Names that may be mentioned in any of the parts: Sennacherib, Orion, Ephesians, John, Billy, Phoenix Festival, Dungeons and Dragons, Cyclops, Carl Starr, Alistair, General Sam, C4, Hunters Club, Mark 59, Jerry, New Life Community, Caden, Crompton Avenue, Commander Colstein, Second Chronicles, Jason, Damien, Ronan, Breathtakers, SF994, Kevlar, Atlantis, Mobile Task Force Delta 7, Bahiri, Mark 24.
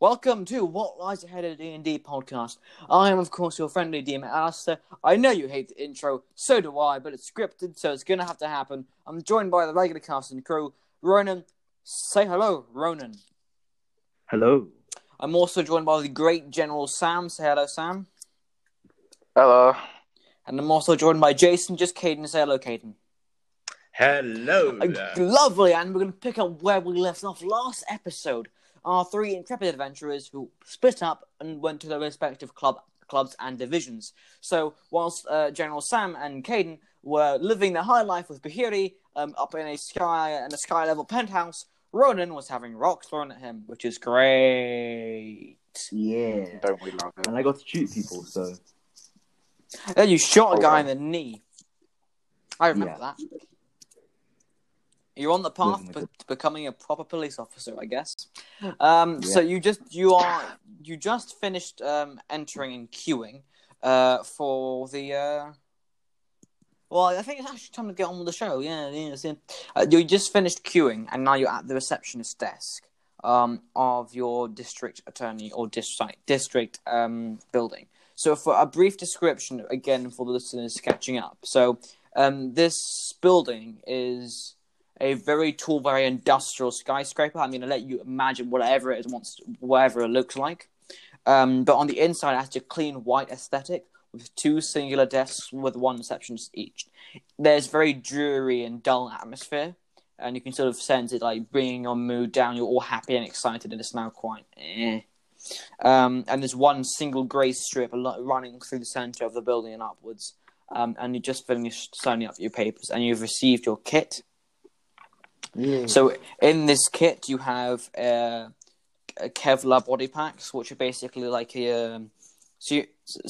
Welcome to What Lies Ahead of D&D podcast. I am, of course, your friendly DM, Alistair. I know you hate the intro, so do I, but it's scripted, so it's going to have to happen. I'm joined by the regular cast and crew. Ronan, say hello, Ronan. Hello. I'm also joined by the great General Sam. Say hello, Sam. Hello. And I'm also joined by Jason, just Caden. Say hello, Caden. Hello. Lovely, and we're going to pick up where we left off last episode. Our three intrepid adventurers who split up and went to their respective clubs and divisions. So, whilst General Sam and Caden were living their high life with Bahiri up in a sky level penthouse, Ronan was having rocks thrown at him, which is great. Yeah, don't we love it? And I got to shoot people, so then you shot a guy in the knee. I remember that. You're on the path to becoming a proper police officer, I guess. So you just finished entering and queuing for the. Well, I think it's actually time to get on with the show. Yeah. You just finished queuing, and now you're at the receptionist desk of your district attorney or district building. So, for a brief description again for the listeners catching up. So, this building is a very tall, very industrial skyscraper. I'm going to let you imagine whatever it is, whatever it looks like. But on the inside, it has a clean white aesthetic with two singular desks with one receptionist each. There's very dreary and dull atmosphere, and you can sort of sense it like bringing your mood down. You're all happy and excited, and it's now quite and there's one single grey strip running through the centre of the building and upwards. And you just finished signing up your papers, and you've received your kit. Yeah. So in this kit, you have a Kevlar body packs, which are basically like so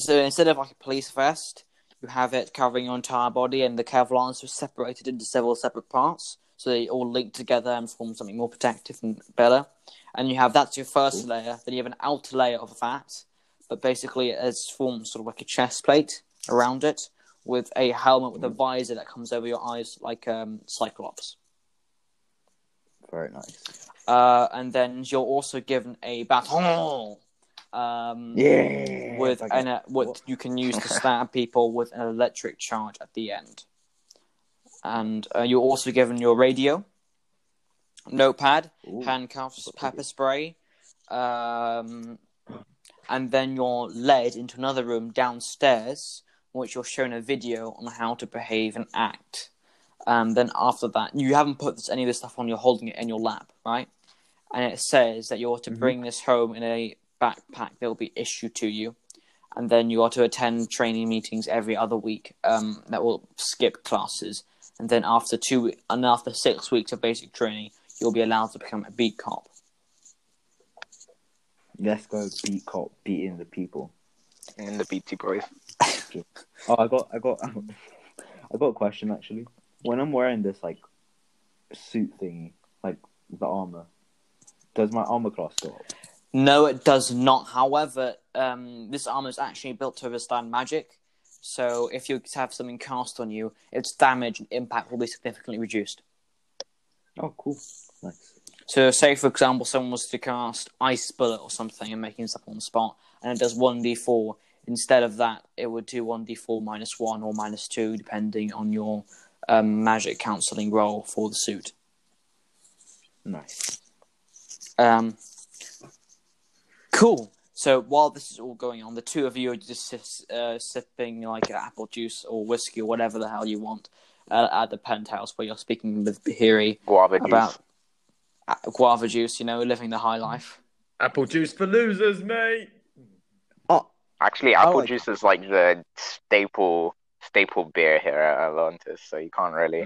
instead of like a police vest, you have it covering your entire body, and the Kevlars are separated into several separate parts, so they all link together and form something more protective and better. And you have that's your first layer. Then you have an outer layer of that, but basically it's formed sort of like a chest plate around it with a helmet with a visor that comes over your eyes like Cyclops. Very nice. And then you're also given a baton. With what you can use to stab people with an electric charge at the end. And you're also given your radio, notepad, handcuffs, pepper spray, and then you're led into another room downstairs, in which you're shown a video on how to behave and act. Then after that, you haven't put any of this stuff on, you're holding it in your lap, right? And it says that you are to bring this home in a backpack that will be issued to you. And then you are to attend training meetings every other week that will skip classes. And then after 6 weeks of basic training, you'll be allowed to become a beat cop. Let's go beat cop, beating the people. And the beaty boys. Oh, I got a question, actually. When I'm wearing this, like, suit thingy, like, the armour, does my armour class go up? No, it does not. However, this armour is actually built to withstand magic, so if you have something cast on you, its damage and impact will be significantly reduced. Oh, cool. Nice. So, say, for example, someone was to cast Ice Bullet or something and making stuff on the spot, and it does 1d4. Instead of that, it would do 1d4 minus 1 or minus 2, depending on your magic counselling roll for the suit. Nice. Cool. So while this is all going on, the two of you are just sipping like apple juice or whiskey or whatever the hell you want at the penthouse where you're speaking with Bahiri about guava juice. You know, living the high life. Apple juice for losers, mate. Actually, apple juice is like the staple beer here at Atlantis, so you can't really.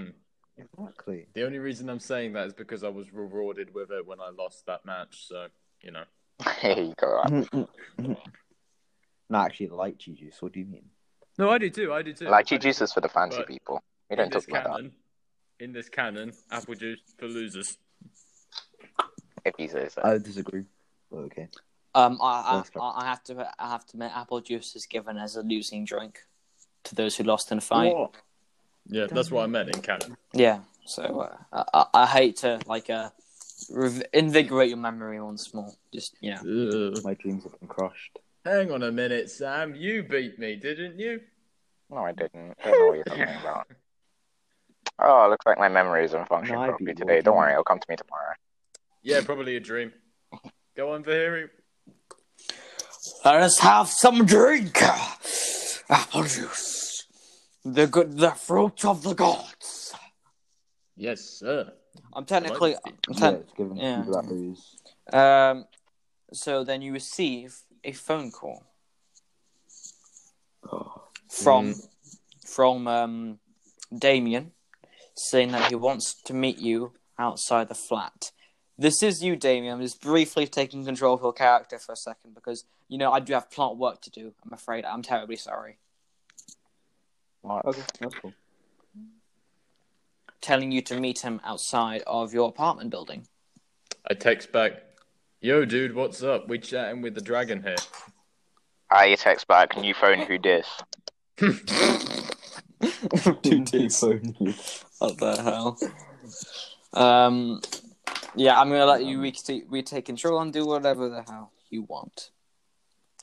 Exactly. The only reason I'm saying that is because I was rewarded with it when I lost that match, so, you know. Here you go. No, actually, lychee juice, what do you mean? No, I do too. Lychee juice is for the fancy people. We don't talk about that. In this canon, apple juice for losers. If you say so. I disagree. Okay. I have to admit, apple juice is given as a losing drink to those who lost in a fight. Whoa. Yeah, that's what I meant in canon. Yeah, so I hate to invigorate your memory once more. Just, yeah. Ugh. My dreams have been crushed. Hang on a minute, Sam. You beat me, didn't you? No, I didn't. I don't know what you're talking about. Oh, looks like my memory isn't functioning properly today. Don't worry, it'll come to me tomorrow. Yeah, probably a dream. Go on, Bahiri. Let us have some drink. Apple juice. The good, the fruit of the gods. Yes, sir. I'm technically... yeah. So then you receive a phone call. Oh. From Damien, saying that he wants to meet you outside the flat. This is you, Damien. I'm just briefly taking control of your character for a second because, you know, I do have plant work to do, I'm afraid. I'm terribly sorry. What? Okay, that's cool. Telling you to meet him outside of your apartment building. I text back, yo, dude, what's up? We chatting with the dragon here. I text back, new phone, who dis? What the hell? Yeah, I'm gonna let you retake control and do whatever the hell you want.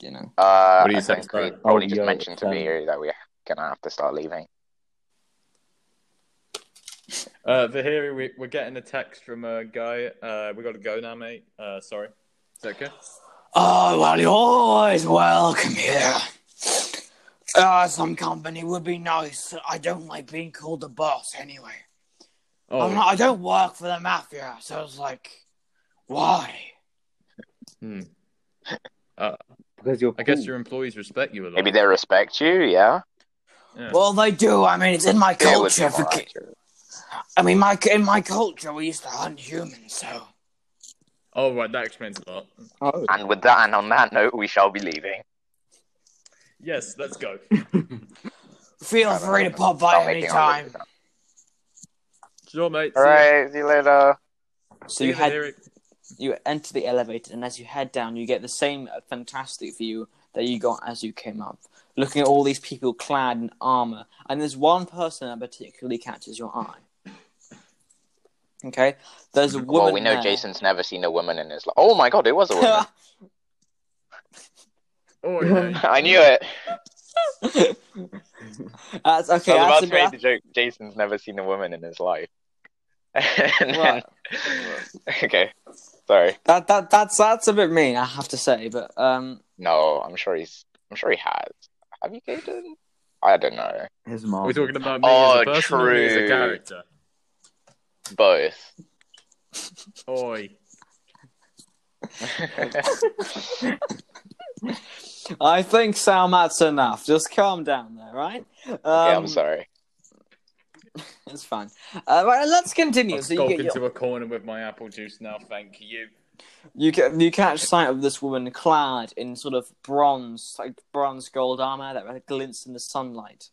You know. What do you think? Probably just mentioned to me that we're gonna have to start leaving. Bahiri, we're getting a text from a guy. We gotta go now, mate. Sorry. Is that okay? Oh, well, you're always welcome here. Some company would be nice. I don't like being called the boss anyway. Oh. I don't work for the mafia, so it's like, why? Because you're I guess your employees respect you a lot. Maybe they respect you, yeah. Well, they do. I mean, it's in my culture. In my culture, we used to hunt humans, so... Oh, right, that explains a lot. Oh. And with that, and on that note, we shall be leaving. Yes, let's go. Feel free to pop by anytime. Sure, mate. Alright, see you later. So you enter the elevator, and as you head down, you get the same fantastic view that you got as you came up. Looking at all these people clad in armor, and there's one person that particularly catches your eye. Okay? There's a woman. Well, we know there. Jason's never seen a woman in his life. Oh my god, it was a woman. Oh, okay. I knew it. That's okay. I was about to make the joke. Jason's never seen a woman in his life. Right. Okay, sorry. That's a bit mean, I have to say, but no, I'm sure he has. Have you, Caden? I don't know. His mom. We're talking about me as a person or me as a character. Both. Oi. I think, Sam, that's enough. Just calm down there, right? Yeah, I'm sorry. It's fine. Right, let's continue. I'll skulk into a corner with my apple juice now, thank you. You catch sight of this woman clad in sort of bronze gold armour that glints in the sunlight.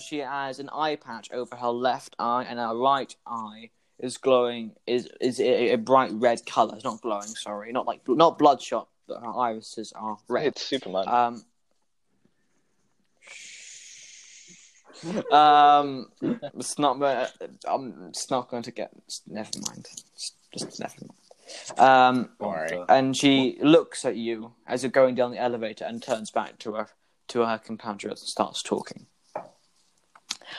She has an eye patch over her left eye, and her right eye is glowing, is a bright red colour. It's not glowing, sorry. Not bloodshot. That her irises are red. It's Superman. It's not going to get. Never mind. Just never mind. And she looks at you as you're going down the elevator and turns back to her compatriots and starts talking.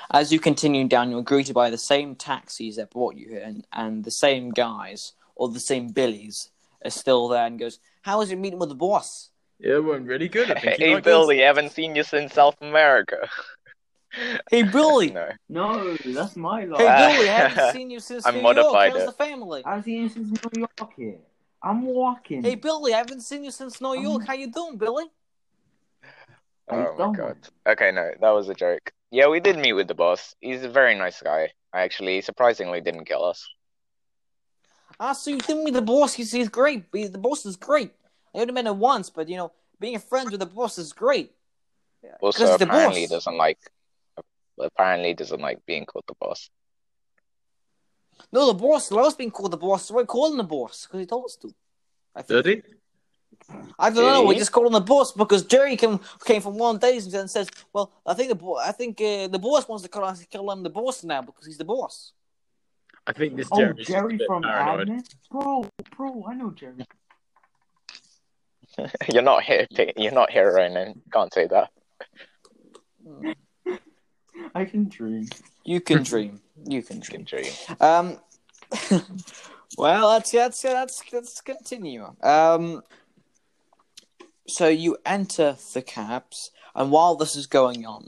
As you continue down, you're greeted by the same taxis that brought you here, and the same guys or the same Billies are still there and goes, how was your meeting with the boss? It went really good. I think hey, Billy, I haven't seen you since South America. Hey, Billy. No, that's my life. Hey, Billy, I haven't seen you since New York. How's the family? I haven't seen you since New York here. I'm walking. Hey, Billy, I haven't seen you since New York. How you doing, Billy? Oh, my God. Okay, no, that was a joke. Yeah, we did meet with the boss. He's a very nice guy. Actually, surprisingly, didn't kill us. Ah, so you think with the boss, he's great. The boss is great. I only met him once, but, you know, being friends with the boss is great. Also, apparently doesn't like being called the boss. No, the boss loves being called the boss, so we call him the boss, because he told us to. Did he? I don't know, we just call him the boss, because Jerry came from one day and says, well, I think the boss wants to call him the boss now, because he's the boss. I think this Jerry. Oh, Jerry from Admin? Bro, I know Jerry. You're not here, Ronan. Can't say that. I can dream. You can dream. Well, let's continue. So you enter the cabs, and while this is going on,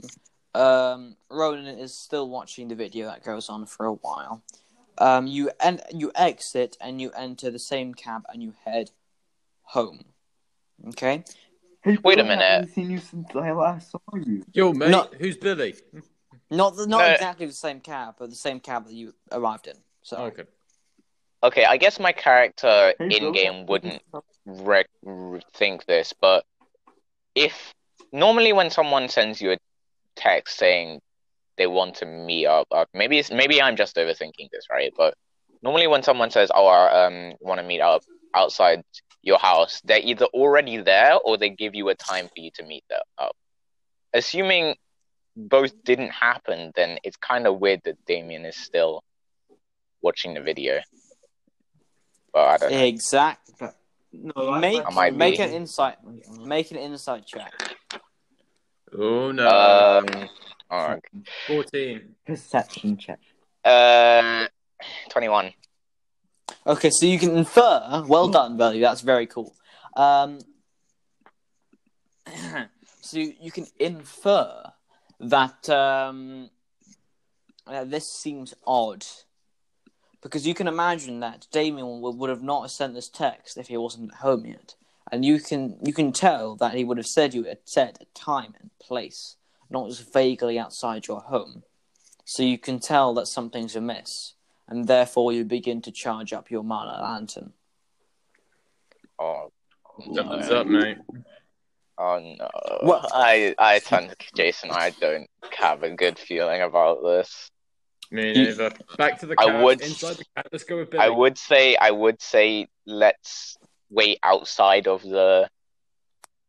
Ronan is still watching the video that goes on for a while. You exit and you enter the same cab and you head home. Okay. Wait a minute. I haven't seen you since I last saw you. Yo, mate. Who's Billy? Not exactly the same cab, but the same cab that you arrived in. So okay. I guess my character in game wouldn't think this, but if normally when someone sends you a text saying they want to meet up, maybe I'm just overthinking this, right? But normally when someone says, "Oh, I want to meet up outside your house," they're either already there or they give you a time for you to meet up. Assuming both didn't happen, then it's kind of weird that Damien is still watching the video. But I don't know. Exactly. No, make an insight check. Oh no! All right. 14 perception check. 21. Okay, so you can infer. Well done, Billy. That's very cool. So you can infer that this seems odd, because you can imagine that Damien would have not sent this text if he wasn't at home yet, and you can tell that he would have said a time and place, not just vaguely outside your home. So you can tell that something's amiss. And therefore, you begin to charge up your mana lantern. Oh, no. What's up, mate? Oh, no. Well, I turned to Jason. I don't have a good feeling about this. Me neither. Back to the cab. Inside the cab. Let's go with Billy. I would say, let's wait outside of the...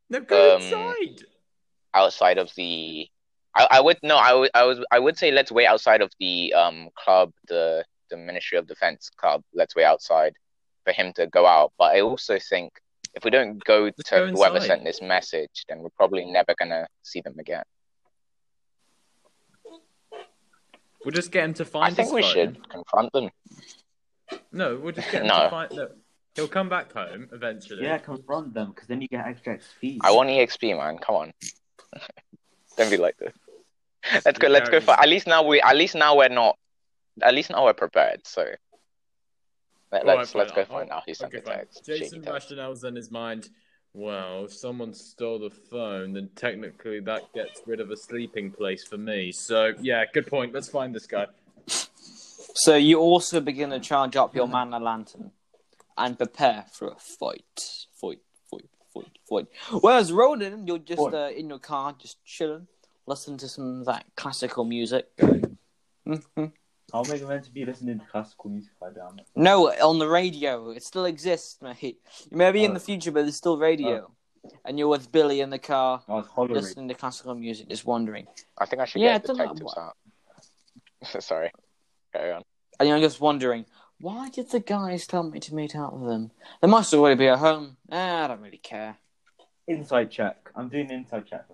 No, go inside! Outside of the... I would say, let's wait outside of the club, the Ministry of Defense club. Let's wait outside for him to go out. But I also think if we don't go to whoever sent this message, then we're probably never gonna see them again. We'll just get him to find us. I think we should confront them. No, we'll just get him to find them. He'll come back home eventually. Yeah, confront them, because then you get extra XP. I want EXP, man. Come on. Don't be like this. Let's go for at least now we're prepared, so let's go find out who sent the text. Jason's rationale's in his mind, well, if someone stole the phone, then technically that gets rid of a sleeping place for me. So yeah, good point. Let's find this guy. So you also begin to charge up your mana lantern and prepare for a fight. Whereas Ronan, you're just in your car, just chilling, listening to some of that classical music. Mm-hmm. I'll make it meant to be listening to classical music, I damn it. No, on the radio. It still exists, mate. You may be in the future, but there's still radio. Oh. And you're with Billy in the car, listening to classical music, just wandering. I think I should get detectives out. Sorry. Carry on. And you're just wondering, why did the guys tell me to meet up with them? They must already be at home. I don't really care. Inside check. I'm doing inside check.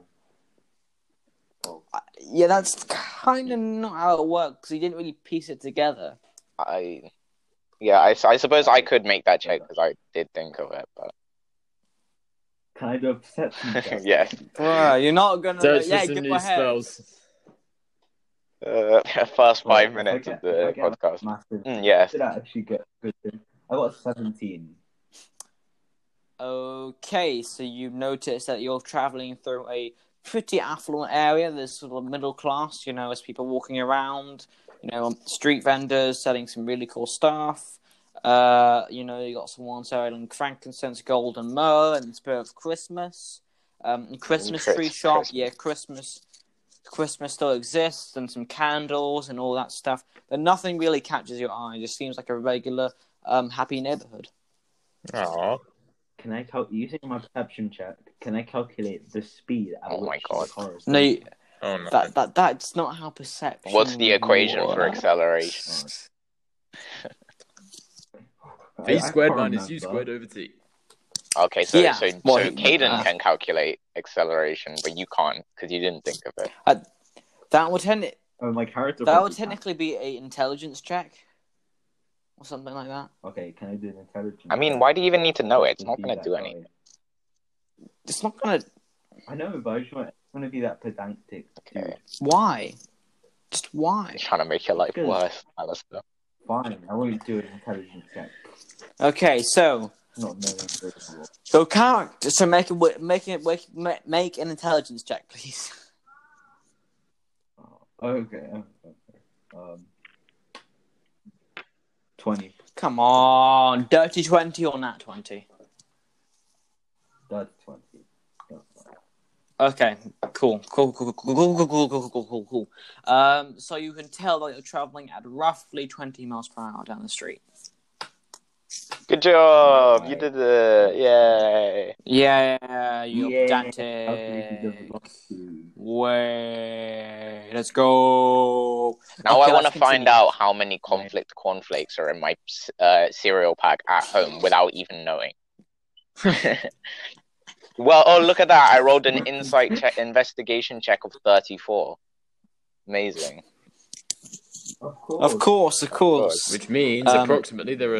Oh. Yeah, that's kind of not how it works. You didn't really piece it together. I suppose I could make that check because I did think of it, but kind of perception. Yeah. Well, you're not gonna. Search for some new spells. First 5 minutes of the podcast. Yes. Did I actually get good thing? I got 17. Okay, so you notice that you're traveling through a pretty affluent area. There's sort of middle class, as people walking around, street vendors selling some really cool stuff. You got someone selling frankincense, gold, and myrrh, and the spirit of Christmas. Christmas tree shop, yeah, Christmas still exists, and some candles and all that stuff, but nothing really catches your eye. It just seems like a regular happy neighborhood. Aww. Can I using my perception check? Can I calculate the speed at which the car is? No, that's not how perception. What's the equation for acceleration? V squared minus U squared over T. Okay, so yeah. so Caden can calculate acceleration, but you can't because you didn't think of it. That would technically be an intelligence check or something like that. Okay, can I do an intelligence? I mean, why do you even need to know it? It's not going to do anything. It's not going to. I know, but I just want to be that pedantic. Okay. Why? Just why? You're trying to make your life worse, Alistair. Fine, I want to do an intelligence check. Okay, so. So character. So make an intelligence check, please. Okay. 20. Come on, dirty 20 or nat 20. Dirty 20. Okay. Cool. So you can tell that you're traveling at roughly 20 miles per hour down the street. Good job! Right. You did it! Yay! Yeah, you're pedantic. Way! Let's go! Now I want to find out how many conflict cornflakes are in my cereal pack at home without even knowing. Well, oh, look at that! I rolled an insight investigation check of 34. Amazing. Of course. Which means approximately there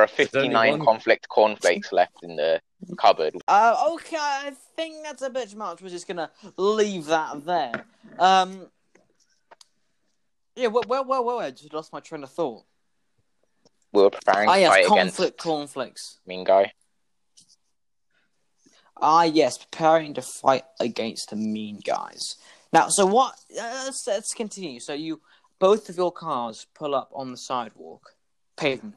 are 59 conflict cornflakes left in the cupboard. Okay, I think that's a bit much. We're just gonna leave that there. Yeah, well, I just lost my train of thought. We were preparing to fight against cornflakes. Mean guy. Yes, preparing to fight against the mean guys. Now, so what? Let's continue. So you. Both of your cars pull up on the pavement,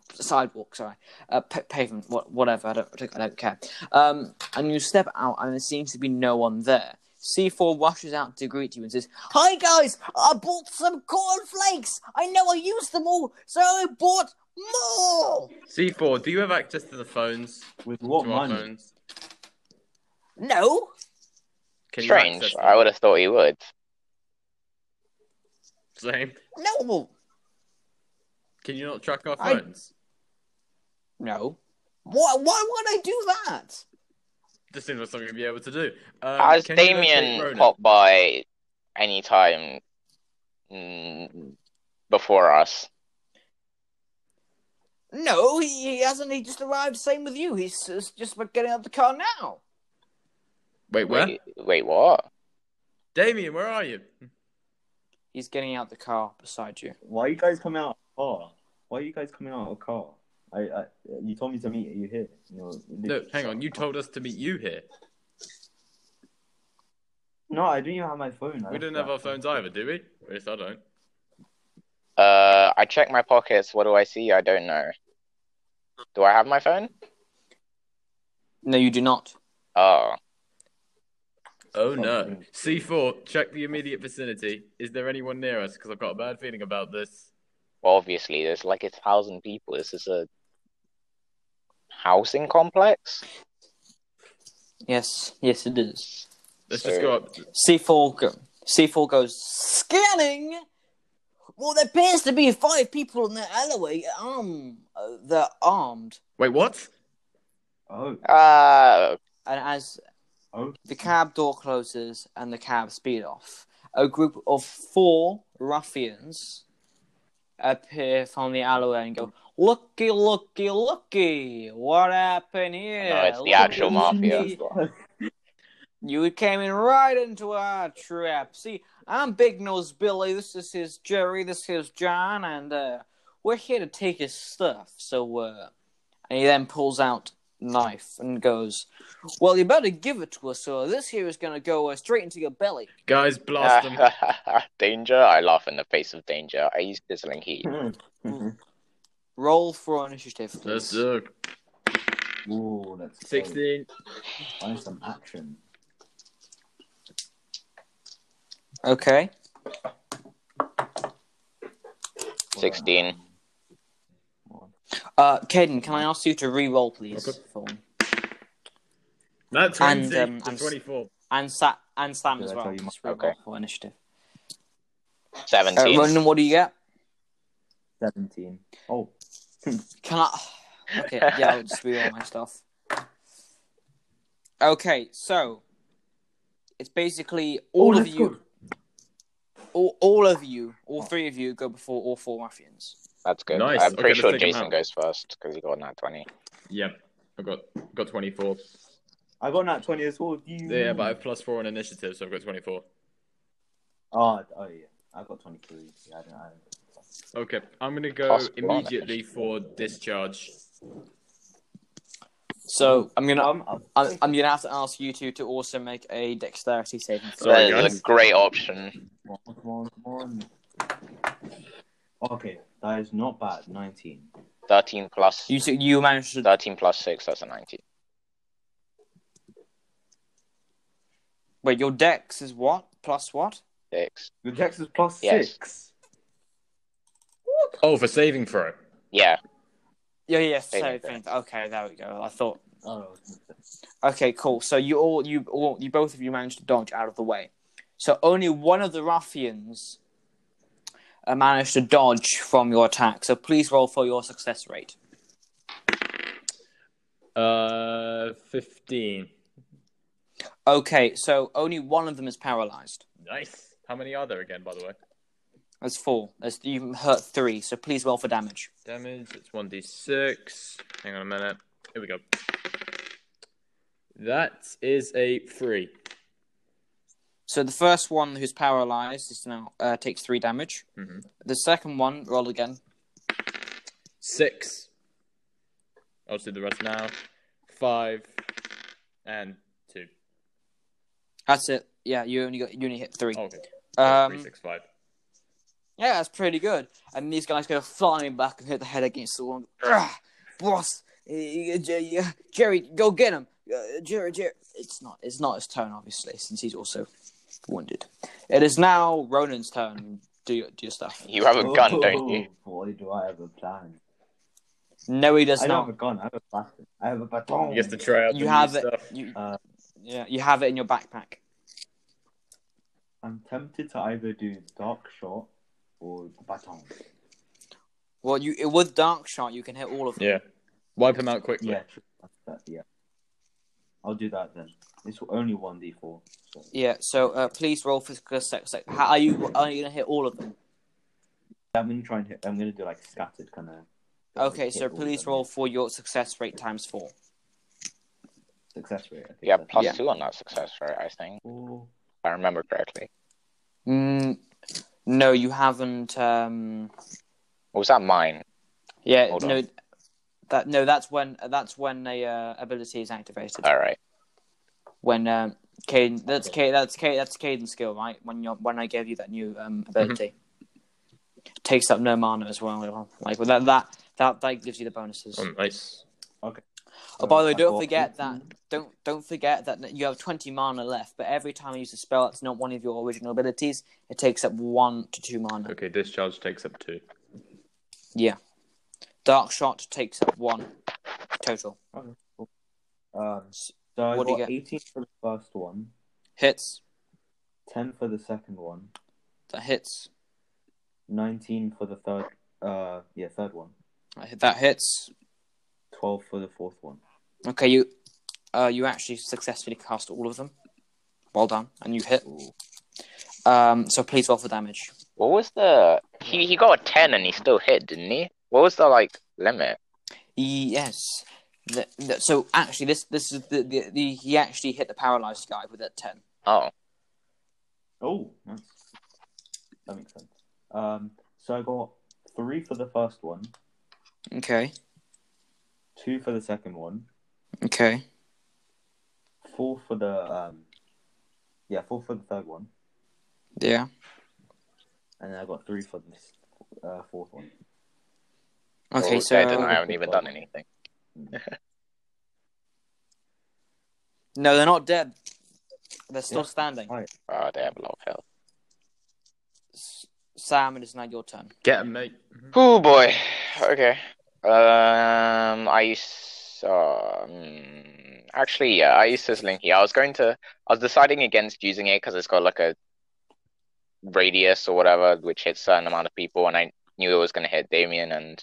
whatever, I don't care. And you step out, and there seems to be no one there. C4 rushes out to greet you and says, "Hi guys, I bought some cornflakes. I know I used them all, so I bought more." C4, do you have access to the phones? With what money? No. Strange. I would have thought he would. Same. No. Can you not track our phones? No. Why would I do that? This seems like something to be able to do. Has Damien popped by any time before us? No, he hasn't. He just arrived. Same with you. He's just getting out of the car now. Wait, what? Damien, where are you? He's getting out the car beside you. Why are you guys coming out of the car? You told me to meet you here. No, hang on. You told us to meet you here. No, I don't even have my phone. We don't have our phones either, do we? At least I don't. I check my pockets. What do I see? I don't know. Do I have my phone? No, you do not. Oh. Oh no. C4, check the immediate vicinity. Is there anyone near us? Because I've got a bad feeling about this. Well, obviously, there's like 1,000 people. Is this a housing complex? Yes, it is. Let's just go up. C4 goes scanning. Well, there appears to be 5 people in the alleyway. They're armed. Wait, what? Oh. And as. The cab door closes and the cab speed off. A group of 4 ruffians appear from the alleyway and go, "Looky! What happened here?" No, it's the actual mafia. You came in right into our trap. See, I'm Big Nose Billy. This is his Jerry. This is John, and we're here to take his stuff. So, and he then pulls out. Knife and goes, "Well, you better give it to us, or this here is going to go straight into your belly." Guys, blast them. Danger? I laugh in the face of danger. I use sizzling heat. Roll for initiative, please. Let's do it. Ooh, that's 16. I need some action. Okay. 16. Caden, can I ask you to re-roll, please? Okay. That's 20 and 24. And Sam as well. Okay. For initiative. 17. Ronan, what do you get? 17. Oh. Can I... Okay, yeah, I'll just read all my stuff. Okay, so it's basically all of you, all three of you go before all four ruffians. That's good. Nice. I'm pretty sure Jason goes first because he got a nat 20. Yep, I got 24. I got nat 20 as well. Yeah, but I have plus 4 on initiative, so I've got 24. Oh yeah, I got 23. Yeah, I don't. Okay, I'm gonna go plus immediately for discharge. So I'm gonna have to ask you two to also make a dexterity saving. Sorry, that is a great option. Okay, that is not bad. 19. 13 plus. You managed to... 13 plus 6. That's a 19. Wait, your dex is what? Plus what? 6. Your dex is plus 6. What? Oh, for saving throw. Yeah. Yeah, saving. Okay, there we go. I thought. Oh. Okay, cool. So you both of you managed to dodge out of the way. So only one of the ruffians managed to dodge from your attack. So please roll for your success rate. 15. Okay, so only one of them is paralyzed. Nice. How many are there again, by the way? That's 4. You hurt 3, so please roll for damage. Damage, it's 1d6. Hang on a minute. Here we go. That is a 3. So the first one who's paralyzed is now takes 3 damage. Mm-hmm. The second one, roll again. 6. I'll do the rest now. 5 and 2. That's it. Yeah, you only hit 3. Oh, okay. 3, 6, 5. Yeah, that's pretty good. And these guys go flying back and hit the head against the wall. Boss, Jerry, go get him. Jerry. It's not his turn, obviously, since he's also wounded. It is now Ronan's turn. Do your stuff. You have a gun, don't you? Boy, do I have a plan. No, he does not. I don't have a gun. I have a baton. You have to try out new stuff. You have it in your backpack. I'm tempted to either do dark shot or baton. Well, with dark shot, you can hit all of them. Yeah, wipe them out quickly. Yeah. I'll do that then. It's only 1d4. So. Yeah. So please roll for success. How are you? Are you gonna hit all of them? I'm gonna try and hit. I'm gonna do like scattered kind of. Okay. So please roll for your success rate times 4. Success rate. Yeah, plus 2 on that success rate. I think. Ooh. I remember correctly. No, you haven't. Was that mine? Yeah, that's when a ability is activated. All right. When Caden, that's Caden's skill, right? When I gave you that new ability, takes up no mana as well. Like with that gives you the bonuses. Oh, nice. Okay. Oh, by the way, don't forget that you have 20 mana left, but every time you use a spell that's not one of your original abilities, it takes up 1 to 2 mana. Okay, discharge takes up 2. Yeah. Dark shot takes up 1 total. Okay, cool. So I got 18 for the first one. Hits. 10 for the second one. That hits. 19 for the third one. That hits. 12 for the fourth one. Okay, you actually successfully cast all of them. Well done, and you hit. So please roll for damage. What was the? He got a 10 and he still hit, didn't he? What was the limit? Yes. So actually, this is the he actually hit the paralyzed guy with that 10. Oh. Oh, nice. That makes sense. So I got 3 for the first one. Okay. 2 for the second one. Okay. 4 for the 4 for the third one. Yeah. And then I got 3 for this fourth one. Okay, so I haven't even done anything. No, they're not dead. They're still standing. Right. Oh, they have a lot of health. Sam, it is now your turn. Get him, mate. Oh boy. Okay. I use sizzling here. I was deciding against using it because it's got like a radius or whatever, which hits a certain amount of people, and I knew it was going to hit Damien, and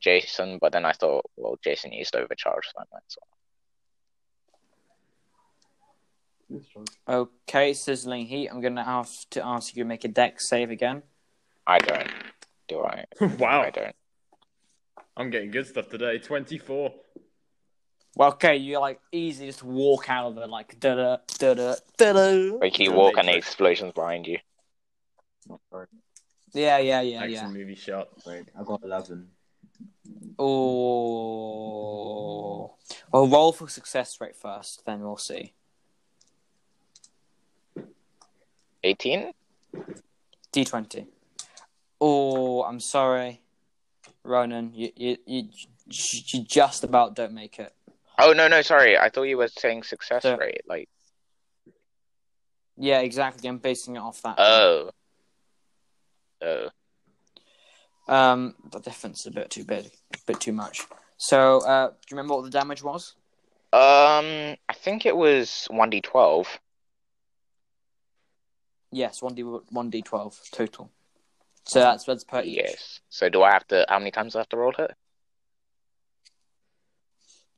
Jason, but then I thought, well, Jason used overcharge, so I might as well. Okay, sizzling heat. I'm gonna have to ask you to make a dex save again. I don't. Do I? Wow. I don't. I'm getting good stuff today. 24. Well, okay, you like easily just walk out of it, like da da da da da da. Like you walk and the explosions behind you. Yeah. Action movie shot. Right. I got 11. Oh. Well, roll for success rate first, then we'll see. 18? D20. Oh, I'm sorry, Ronan. You just about don't make it. Oh, no, sorry. I thought you were saying success rate. Like. Yeah, exactly. I'm basing it off that. Oh. The difference is a bit too big, a bit too much. So, do you remember what the damage was? I think it was 1d12. Yes, 1d12 total. So that's per each. Yes. So do I have to? How many times do I have to roll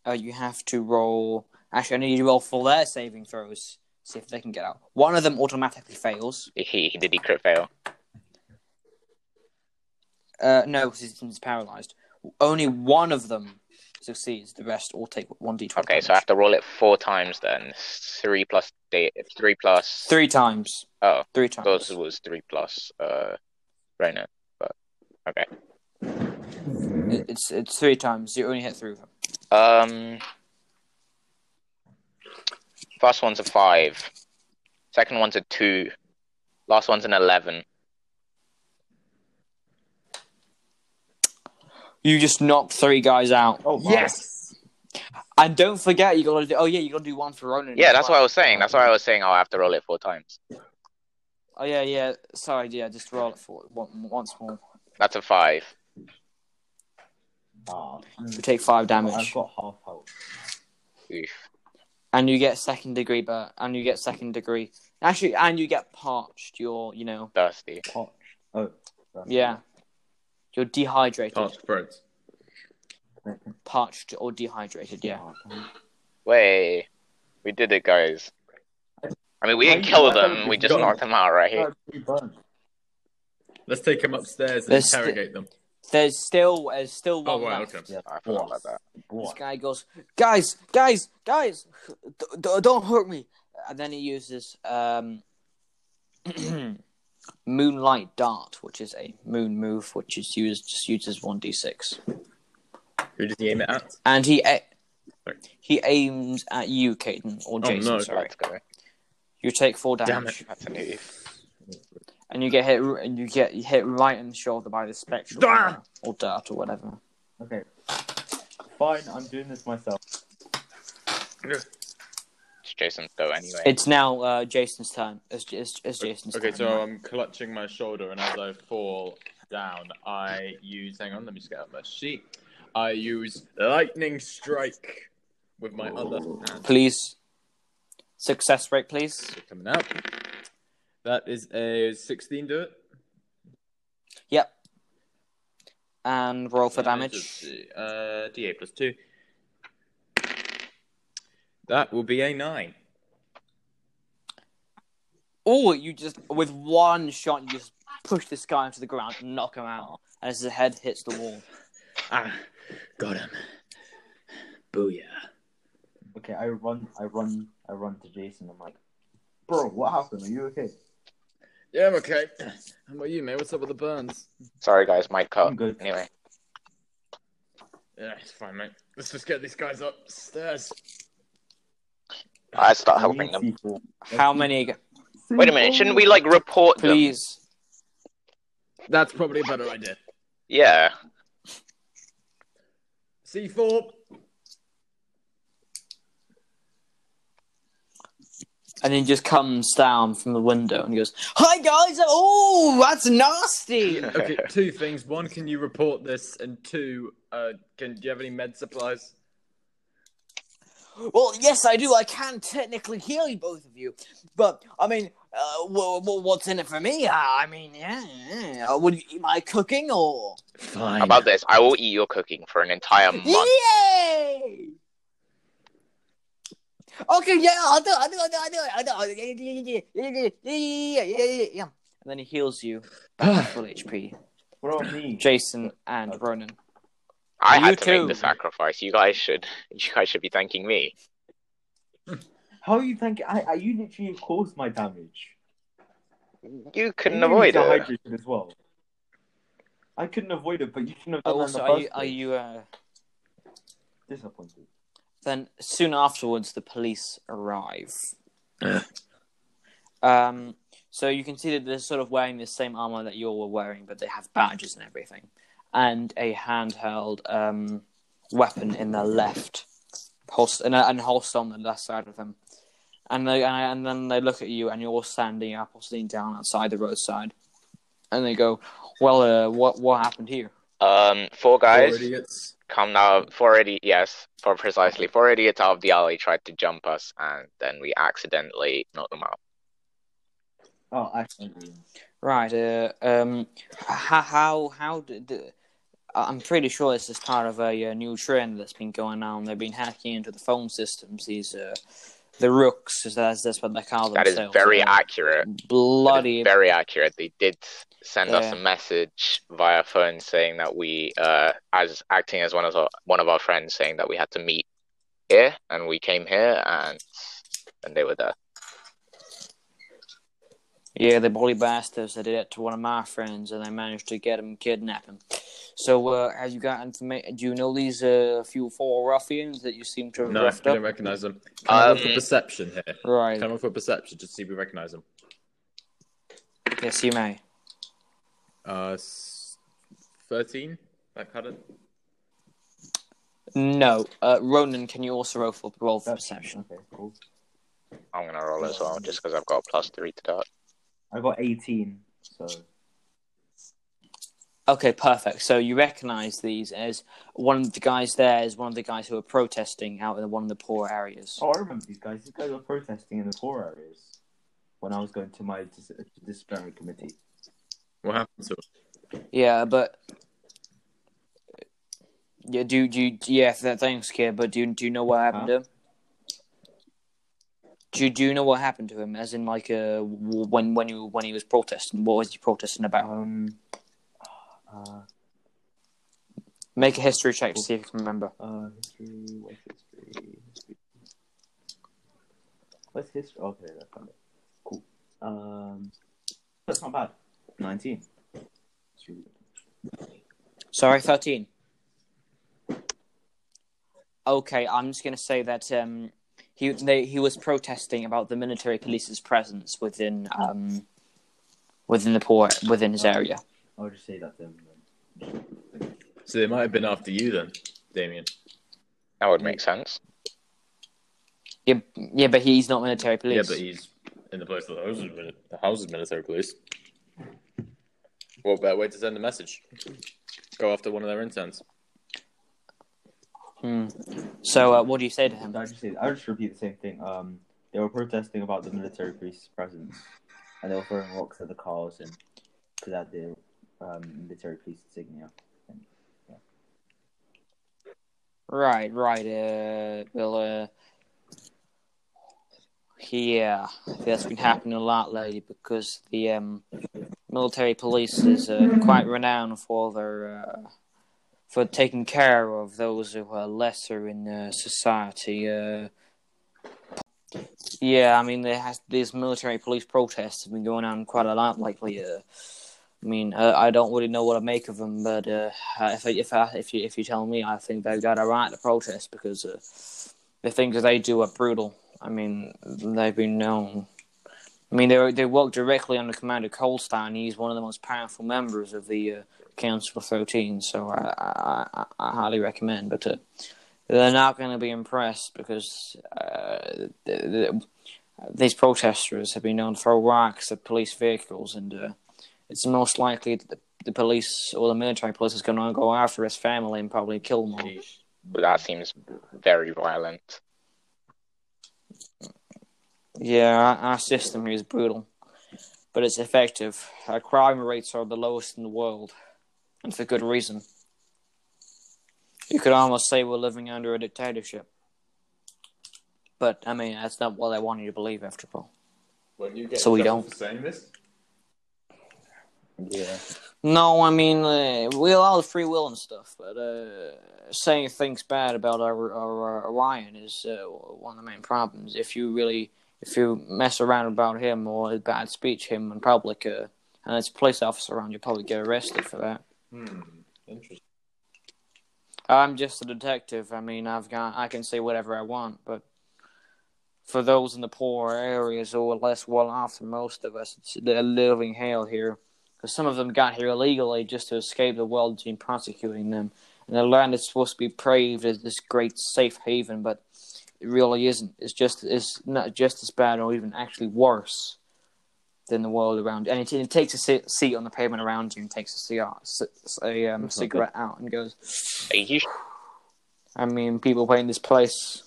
her? You have to roll. Actually, I need you to roll for their saving throws. See if they can get out. One of them automatically fails. Did he crit fail? No, because he's paralyzed. Only one of them succeeds. The rest all take 1d20. Okay, damage. So I have to roll it 4 times then. 3 times. Oh, 3 times. Those was 3 plus Reina, but okay. It's 3 times. You only hit 3 of them. First one's a 5. Second one's a 2. Last one's an 11. You just knocked 3 guys out. Oh, wow. Yes! And don't forget, you gotta do... Oh, yeah, you gotta do one for Ronan. Yeah, that's what I was saying. That's why I was saying, I have to roll it 4 times. Oh, yeah. Sorry, just roll it once more. That's a 5. You take 5 damage. I've got half health. Oof. And you get second degree. Actually, and you get parched. You're, thirsty. Parched. Oh. Thirsty. Yeah. You're dehydrated. Parched throats. Parched or dehydrated, yeah. Way. We did it, guys. I mean, we didn't kill them. We just knocked them out right here. Let's take them upstairs and interrogate them. There's still one left. Okay. Yeah, I forgot about that. This guy goes, guys, don't hurt me. And then he uses Moonlight Dart, which is a moon move, which is used as 1d6. Who does he aim it at? And he aims at you, Caden, or Jason. Oh, no. Sorry. You take 4 damage. Damn it. And you get hit. And you get hit right in the shoulder by the spectral or dart or whatever. Okay. Fine, I'm doing this myself. It's Jason's go anyway. It's now Jason's turn. It's Jason's turn. Okay, so I'm clutching my shoulder, and as I fall down, I use... Hang on, let me just get out my sheet. I use Lightning Strike with my other hand. Please. Success rate, please. Coming out. That is a 16, do it? Yep. And roll for damage. D8 plus 2. That will be a 9. Oh, you just, with one shot, you just push this guy into the ground and knock him out as his head hits the wall. Ah, got him. Booyah. Okay, I run to Jason. I'm like, bro, what happened? Are you okay? Yeah, I'm okay. How about you, mate? What's up with the burns? Sorry, guys. Mic cut. I'm good. Anyway. Yeah, it's fine, mate. Let's just get these guys upstairs. I start helping them. How many? Wait a minute. Shouldn't we, report Please. Them? That's probably a better idea. Yeah. C4. And he just comes down from the window and goes, "Hi, guys! Oh, that's nasty!" Okay, 2 things. 1, can you report this? And 2, do you have any med supplies? Well, yes, I do. I can technically heal you, both of you. But, I mean, what's in it for me? I mean, yeah. Would you eat my cooking, or...? Fine. How about this? I will eat your cooking for an entire month. Yay! Okay, yeah, I'll do it. And then he heals you back to full HP. What about me? Jason and Ronan. I had to make the sacrifice. You guys should be thanking me. How are you thanking? You literally caused my damage. You couldn't avoid it as well. I couldn't avoid it, but you shouldn't have done that. Also, are you disappointed? Then soon afterwards, the police arrive. So you can see that they're sort of wearing the same armor that you all were wearing, but they have badges and everything. And a handheld weapon in their left holster, and holster on the left side of them. And then they look at you, and you're all standing up or sitting down outside the roadside. And they go, "Well, what happened here?" Four guys. 4 idiots. Come now, 4 idiots. Yes, precisely 4 idiots out of the alley tried to jump us, and then we accidentally knocked them out. Oh, I see. Right. How did? I'm pretty sure this is part of a new trend that's been going on. They've been hacking into the phone systems. These, the rooks, that's what they call themselves. That is very accurate. Bloody very accurate. They did send us a message via phone saying that we, as acting as one of our friends, saying that we had to meet here, and we came here, and they were there. Yeah, the bully bastards, they did it to one of my friends, and they managed to get him kidnapping. So, have you got information? Do you know these few 4 ruffians that you seem to have left up? No, I don't recognize them. Can I roll for perception here? Right. Can I roll for perception just to see if we recognize them? Yes, you may. 13? That cut it? No. Ronan, can you also roll for perception? Okay, cool. I'm going to roll as well, just because I've got a +3 to that. I got 18, so... Okay, perfect. So you recognise these as one of the guys there is one of the guys who are protesting out in one of the poor areas. Oh, I remember these guys. These guys were protesting in the poor areas when I was going to my disciplinary committee. What happened to them? Yeah, but... Yeah, thanks, kid, but do you know what happened to him? Do you know what happened to him? As in, like, when he was protesting, what was he protesting about? Make a history check to see if you can remember. History. What's history? Okay, that's not it. Cool. That's not bad. 19. Sorry, 13. Okay, I'm just gonna say that He was protesting about the military police's presence within his area. I'll just say that then. So they might have been after you then, Damien. That would make sense. Yeah, but he's not military police. Yeah, but he's in the place that houses military police. What better way to send a message? Go after one of their interns. So, what do you say to him? I just repeat the same thing. They were protesting about the military police's presence, and they were throwing rocks at the cars and because that the military police insignia. Yeah. Right. Well, yeah, that's been happening a lot lately because the military police is quite renowned for their. For taking care of those who are lesser in society. Yeah, I mean, these military police protests have been going on quite a lot lately. I don't really know what to make of them, but if you tell me, I think they've got a right to protest because the things that they do are brutal. I mean, they've been known. I mean, they work directly under Commander Colstein. He's one of the most powerful members of the Council of 13, so I highly recommend. But they're not going to be impressed because these protesters have been known to throw rocks at police vehicles, and it's most likely that the police or the military police is going to go after his family and probably kill them all. That seems very violent. Yeah, our system is brutal, but it's effective. Our crime rates are the lowest in the world, and for good reason. You could almost say we're living under a dictatorship. But, I mean, that's not what I wanted to believe, after all. Well, you get so we don't. For saying this? Yeah. No, I mean, we allow the free will and stuff, but saying things bad about our Orion is one of the main problems. If you mess around about him or bad speech him in public, and there's a police officer around, you'll probably get arrested for that. Interesting. I'm just a detective. I mean, I can say whatever I want, but for those in the poor areas or less well off than most of us, it's a living hell here. Because some of them got here illegally just to escape the world team prosecuting them. And the land is supposed to be praised as this great safe haven, but it really isn't. It's not just as bad or even actually worse than the world around you. And it takes a seat on the pavement around you and takes a cigarette out and goes, I mean, people paint this place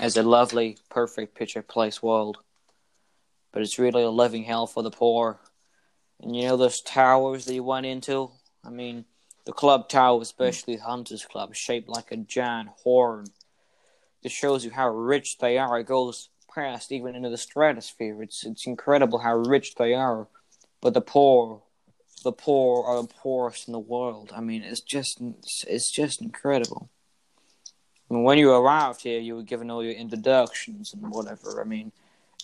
as a lovely, perfect picture place world. But it's really a living hell for the poor. And you know those towers that you went into? I mean, the club tower, especially Hunters Club, shaped like a giant horn. It shows you how rich they are. It goes past even into the stratosphere. It's incredible how rich they are. But the poor are the poorest in the world. I mean, it's just incredible. I mean, when you arrived here, you were given all your introductions and whatever. I mean,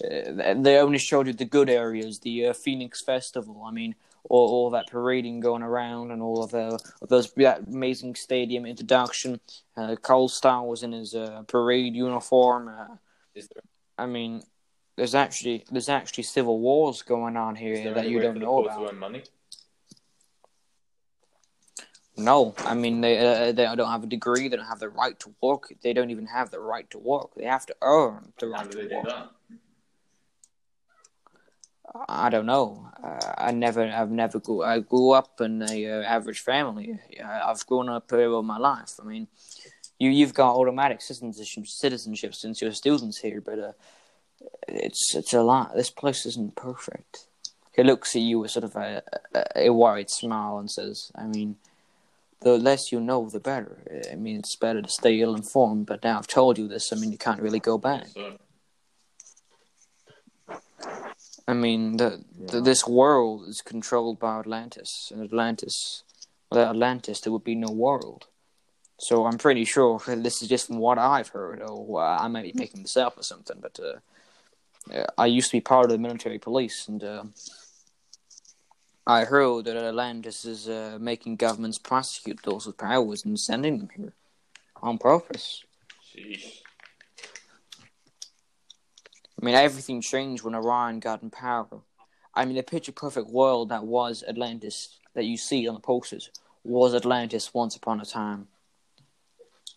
they only showed you the good areas, the Phoenix Festival. I mean, all that parading going around and all of that amazing stadium introduction. Carl Starr was in his parade uniform. I mean, there's actually civil wars going on here that you don't know about. Money? No, I mean they don't have a degree. They don't have the right to work. They don't even have the right to work. They have to earn the right to work. How do they do that? I don't know. I grew up in a average family. I've grown up all my life. I mean, you've got automatic citizenship since you're students here, but it's a lot. This place isn't perfect. He looks at you with sort of a worried smile and says, "I mean, the less you know, the better. I mean, it's better to stay ill informed. But now I've told you this. I mean, you can't really go back." I mean, this world is controlled by Atlantis. And without Atlantis, there would be no world. So I'm pretty sure this is just from what I've heard, or I might be making this up or something, but I used to be part of the military police, and I heard that Atlantis is making governments prosecute those with powers and sending them here on purpose. Jeez. I mean, everything changed when Orion got in power. I mean, the picture-perfect world that was Atlantis, that you see on the posters, was Atlantis once upon a time.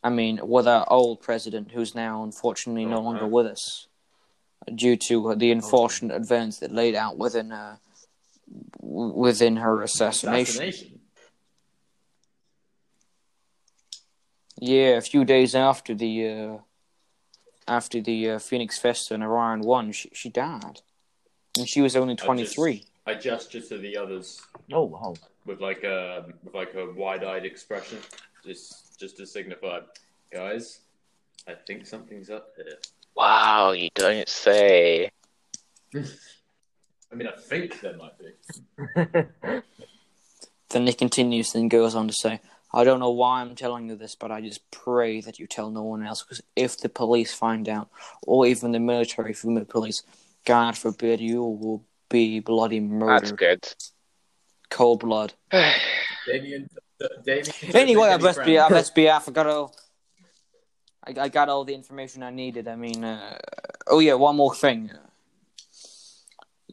I mean, with our old president, who's now, unfortunately, no longer with us, due to the unfortunate events that laid out within her assassination. Yeah, a few days after the... After the Phoenix Festa and Orion won, she died. And she was only 23. I gestured to the others. Oh, wow. With a wide-eyed expression, just to signify, guys, I think something's up here. Wow, you don't say. I mean, I think there might be. Then he continues and goes on to say, I don't know why I'm telling you this, but I just pray that you tell no one else, because if the police find out, or even the military from the police, God forbid, you will be bloody murdered. That's good. Cold blood. Damien, anyway, I best be. I forgot all. I got all the information I needed. I mean, oh yeah, one more thing.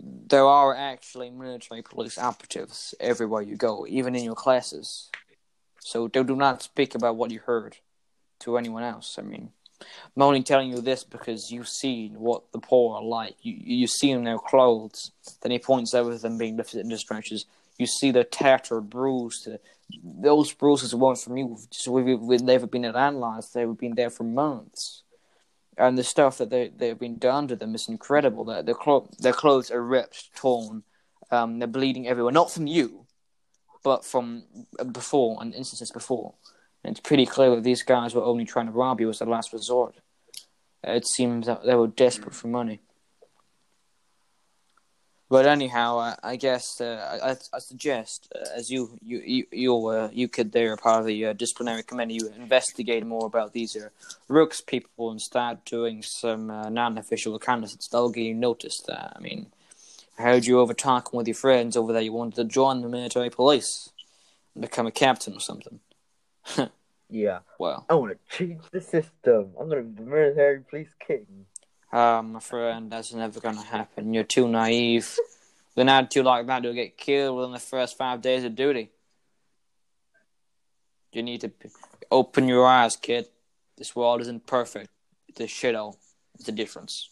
There are actually military police operatives everywhere you go, even in your classes. So do not speak about what you heard to anyone else. I mean, I'm only telling you this because you've seen what the poor are like. You see them in their clothes. Then he points out with them being lifted into stretchers. You see their tattered, bruised. Those bruises weren't from you. Just, we've never been analyzed. They've been there for months. And the stuff that they've been done to them is incredible. Their clothes are ripped, torn. They're bleeding everywhere. Not from you, but from before and instances before. And it's pretty clear that these guys were only trying to rob you as a last resort. It seems that they were desperate for money. But anyhow, I guess I suggest, as you kid there, part of the disciplinary committee, you investigate more about these Rooks people and start doing some non-official reconnaissance. They'll get you noticed that. I mean, I heard you over talking with your friends over there. You wanted to join the military police and become a captain or something. Yeah. Well, I want to change the system. I'm going to be the military police king. My friend, that's never going to happen. You're too naive. An attitude like that, you'll get killed within the first 5 days of duty. You need to open your eyes, kid. This world isn't perfect. It's a shithole. It's the difference.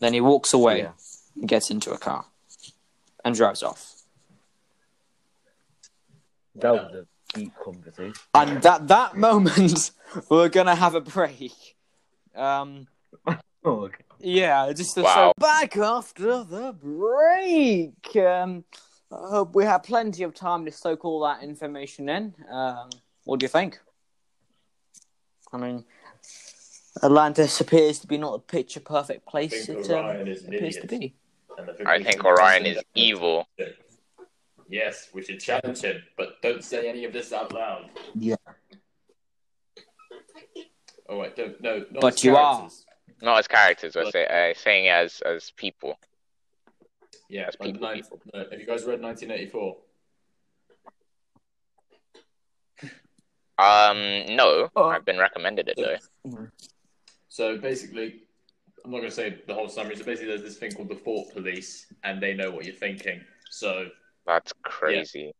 Then he walks away, and gets into a car, and drives off. That was a deep conversation. And at that moment, we're going to have a break. Yeah, just to say back after the break. I hope we have plenty of time to soak all that information in. What do you think? I mean, Atlantis appears to be not a picture perfect place it appears to be. I think Orion is evil. Yes, we should challenge him, but don't say any of this out loud. Yeah. Oh, wait, no. But you are. Not as characters, I say, saying as people. Yeah, as people, people. No, have you guys read 1984? No. Oh. I've been recommended it though. So basically, I'm not going to say the whole summary. So basically, there's this thing called the Fort Police, and they know what you're thinking. So that's crazy. Yeah.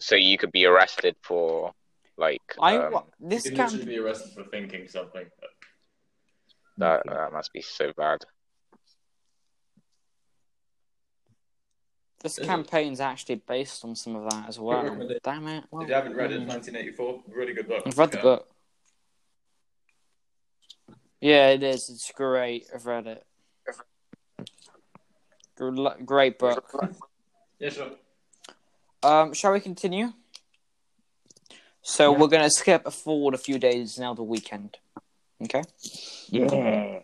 So you could be arrested for. Like, this you can literally be arrested for thinking something. That must be so bad. This campaign's actually based on some of that as well. Damn it. Well, if you haven't read it, 1984, really good book. I've read the book. Yeah, it is. It's great. I've read it. Great book. Yeah, sure. Shall we continue? So we're going to skip forward a few days now, the weekend. Okay? Yeah.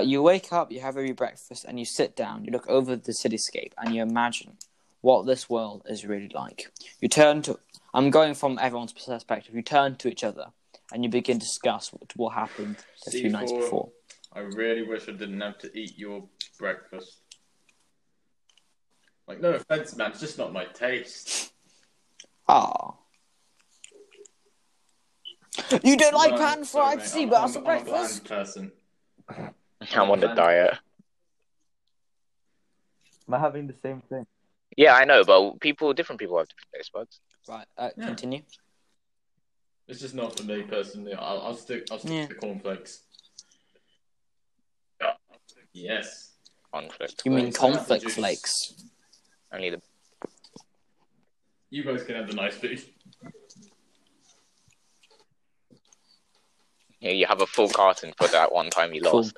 You wake up, you have a wee breakfast, and you sit down. You look over the cityscape, and you imagine what this world is really like. You turn to... I'm going from everyone's perspective. You turn to each other, and you begin to discuss what happened a few nights before. I really wish I didn't have to eat your breakfast. Like, no offense, man. It's just not my taste. Ah. You don't like pan-fried sea bass for breakfast? I'm a bland person. I'm on a diet. Am I having the same thing? Yeah, I know, but different people have different taste buds. Right, continue. It's just not for me personally. I'll stick to cornflakes. Yes. Cornflakes. You mean cornflake flakes? Only the. You guys can have the nice food. Yeah, you have a full carton for that one time you lost.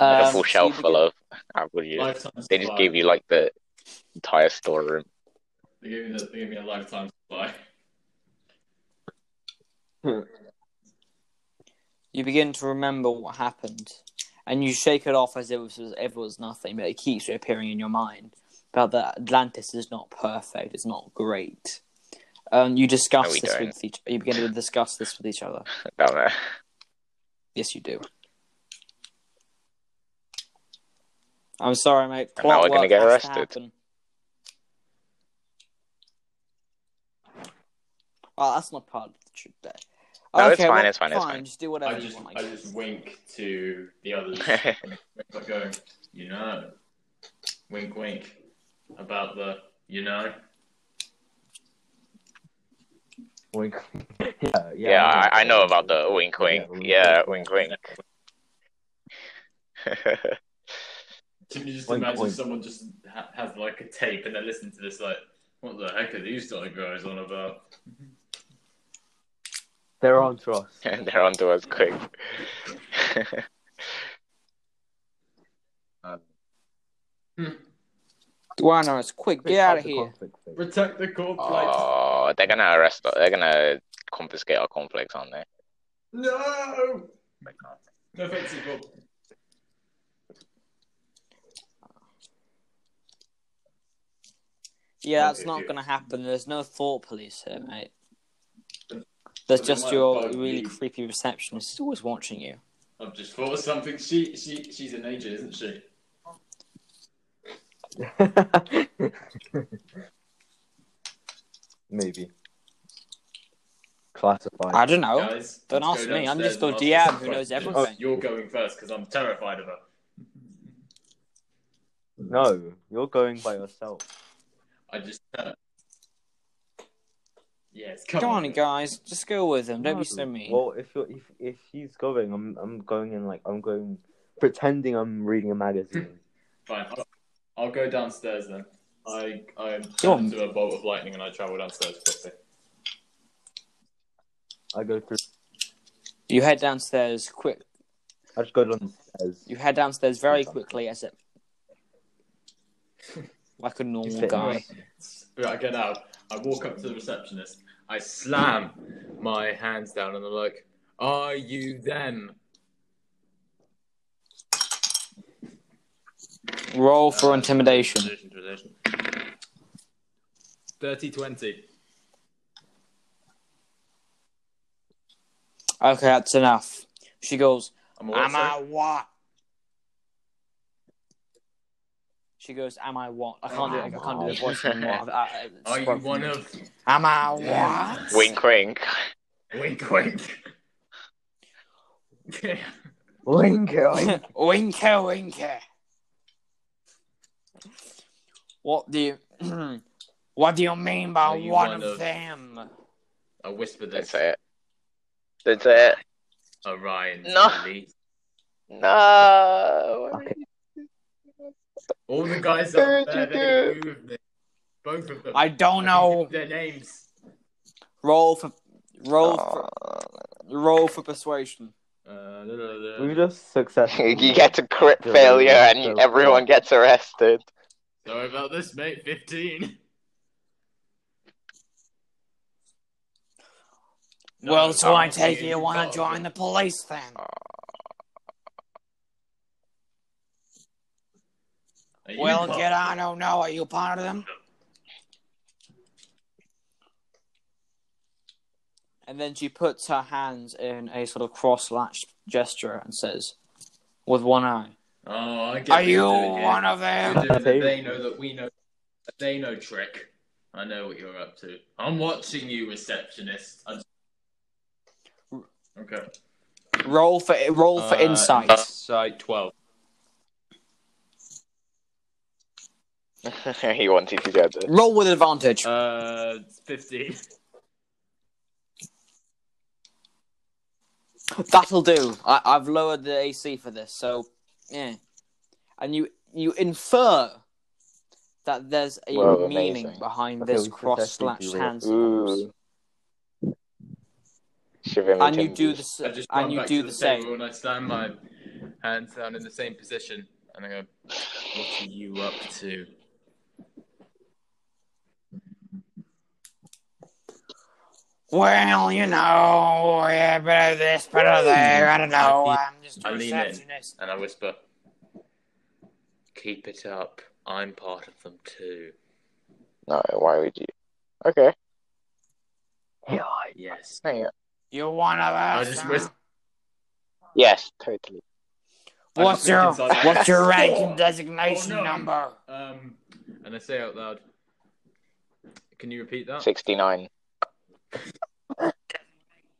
A full shelf full of averages. They just gave you, like, the entire storeroom. They gave me a lifetime supply. You begin to remember what happened, and you shake it off as if it was nothing, but it keeps reappearing in your mind. About that Atlantis is not perfect, it's not great. You discuss you begin to discuss this with each other. Damn it. Yes, you do. I'm sorry, mate. And now we're going to get arrested. Oh, that's not part of the truth there. No, okay, it's fine. Just do whatever you want. I just wink to the others. I go, you know. Wink, wink. About the, you know. Wink. Yeah, I know about the wink, wink. Yeah, wink, wink. Can you just imagine someone just has like a tape and they listen to this like, what the heck are these guys on about? They're on to us. They're on to us quick. Duano, it's quick. Get out of here. Protect the complex. Oh, they're going to arrest us. They're going to confiscate our complex, aren't they? No! They can't. No thanks, Bob. Yeah, that's not going to happen. There's no thought police here, mate. There's just your really creepy receptionist who's always watching you. I've just thought of something. She's an agent, isn't she? Maybe. Classified. I don't know. Guys, don't ask me. I'm just your DM who knows everything. You're going first because I'm terrified of her. No, you're going by yourself. I just... Yes, come on, guys. Just go with him. Don't be so mean. Well, if he's going, I'm going in like I'm going pretending I'm reading a magazine. Fine, I'll go downstairs then. I go into a bolt of lightning and I travel downstairs quickly. I go through. You head downstairs quick. I just go downstairs. You head downstairs very quickly, as it like a normal guy. Right, I get out. I walk up to the receptionist. I slam my hands down and I'm like, "Are you them?" Roll for intimidation. 30-20. Okay, that's enough. She goes, "Am I what?" I can't do it. I can't do the voice anymore. Are you one of? Am I what? Wink, wink. Wink, wink. Winker, winker. Winker, winker. What do you mean by you one of them? I whispered this. That's it. Orion. No. Billy. No. Okay. All the guys up there, they move me. Both of them. I don't know their names. Roll for persuasion. We just successful. You get a crit failure and everyone gets arrested. Sorry about this, mate. 15. Well, so I take it you want to join the police then? Well, get on. I don't know. Are you part of them? And then she puts her hands in a sort of cross-latched gesture and says, with one eye, "Oh, I get. Are you one of them?" They know that we know. They know trick. I know what you're up to. I'm watching you, receptionist. Okay. Roll for insight. Insight 12. He wanted to get this. Roll with advantage. 15. That'll do. I've lowered the AC for this, so yeah. And you infer that there's a meaning behind this cross-slashed hands. And you do the same. And I stand my hands down in the same position, and I go, "What are you up to?" Well, you know, yeah, bit of this, bit of there, I don't know, I'm just a receptionist. And I whisper, "Keep it up, I'm part of them too." No, why would you? Okay. Yeah, yes. You're one of us. I just whisper. Yes, totally. What's your rank and designation number? And I say out loud, "Can you repeat that?" 69.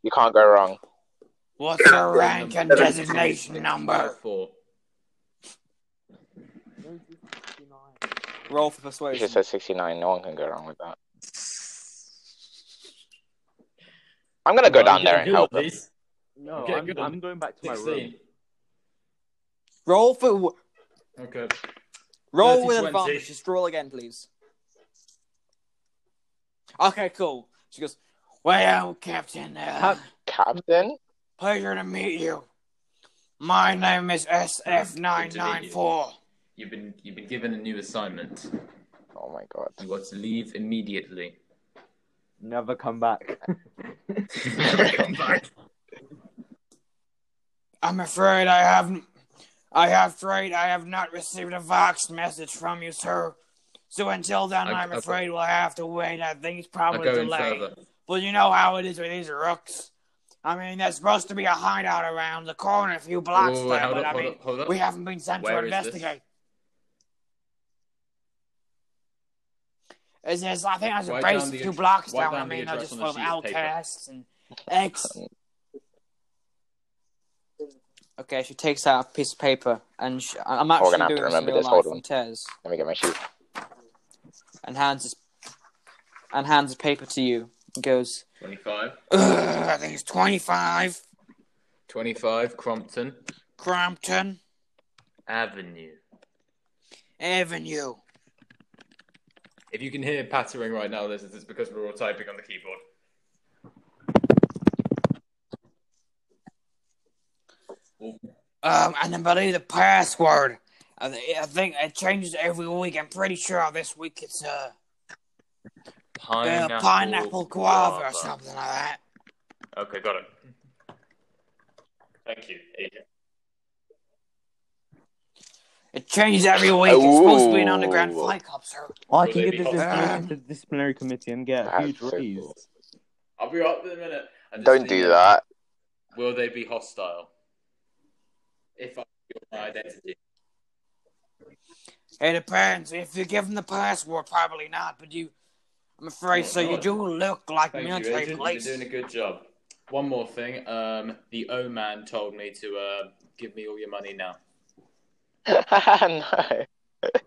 You can't go wrong. What's your rank and designation number? 4. Roll for persuasion. He just said 69. No one can go wrong with that. I'm gonna go down there and help them. No, I'm going back to 16. My room. Roll for. Okay. Roll 30, with 20. Advantage. Just roll again, please. Okay, cool. She goes, "Well, Captain, Captain? Pleasure to meet you. My name is SF994. You've been given a new assignment. Oh my god. You got to leave immediately. Never come back. Never come back. I'm afraid I have not received a Vox message from you, sir. So until then, I'm afraid we'll have to wait. I think it's probably delayed. But you know how it is with these rooks. I mean, there's supposed to be a hideout around the corner a few blocks there, but we haven't been sent to investigate. I think there's a place a few blocks down. I mean, they're just full of outcasts and ex. Okay, she takes out a piece of paper, and I'm actually going to remember this. Hold on. Tears. Let me get my sheet. And hands the paper to you. And goes. 25. I think it's 25. 25. Crompton. Avenue. If you can hear pattering right now, this is because we're all typing on the keyboard. And I believe the password. I think it changes every week. I'm pretty sure this week it's pineapple guava or something like that. Okay, got it. Thank you. It changes every week. It's supposed to be an underground flight club, sir. I can get the disciplinary committee and get a huge raise. Cool. I'll be up in a minute. Don't do that. Will they be hostile? If I give my identity. It depends. If you give them the password, probably not. But I'm afraid so. God. You do look like military police. You're doing a good job. One more thing. The O man told me to give me all your money now. No.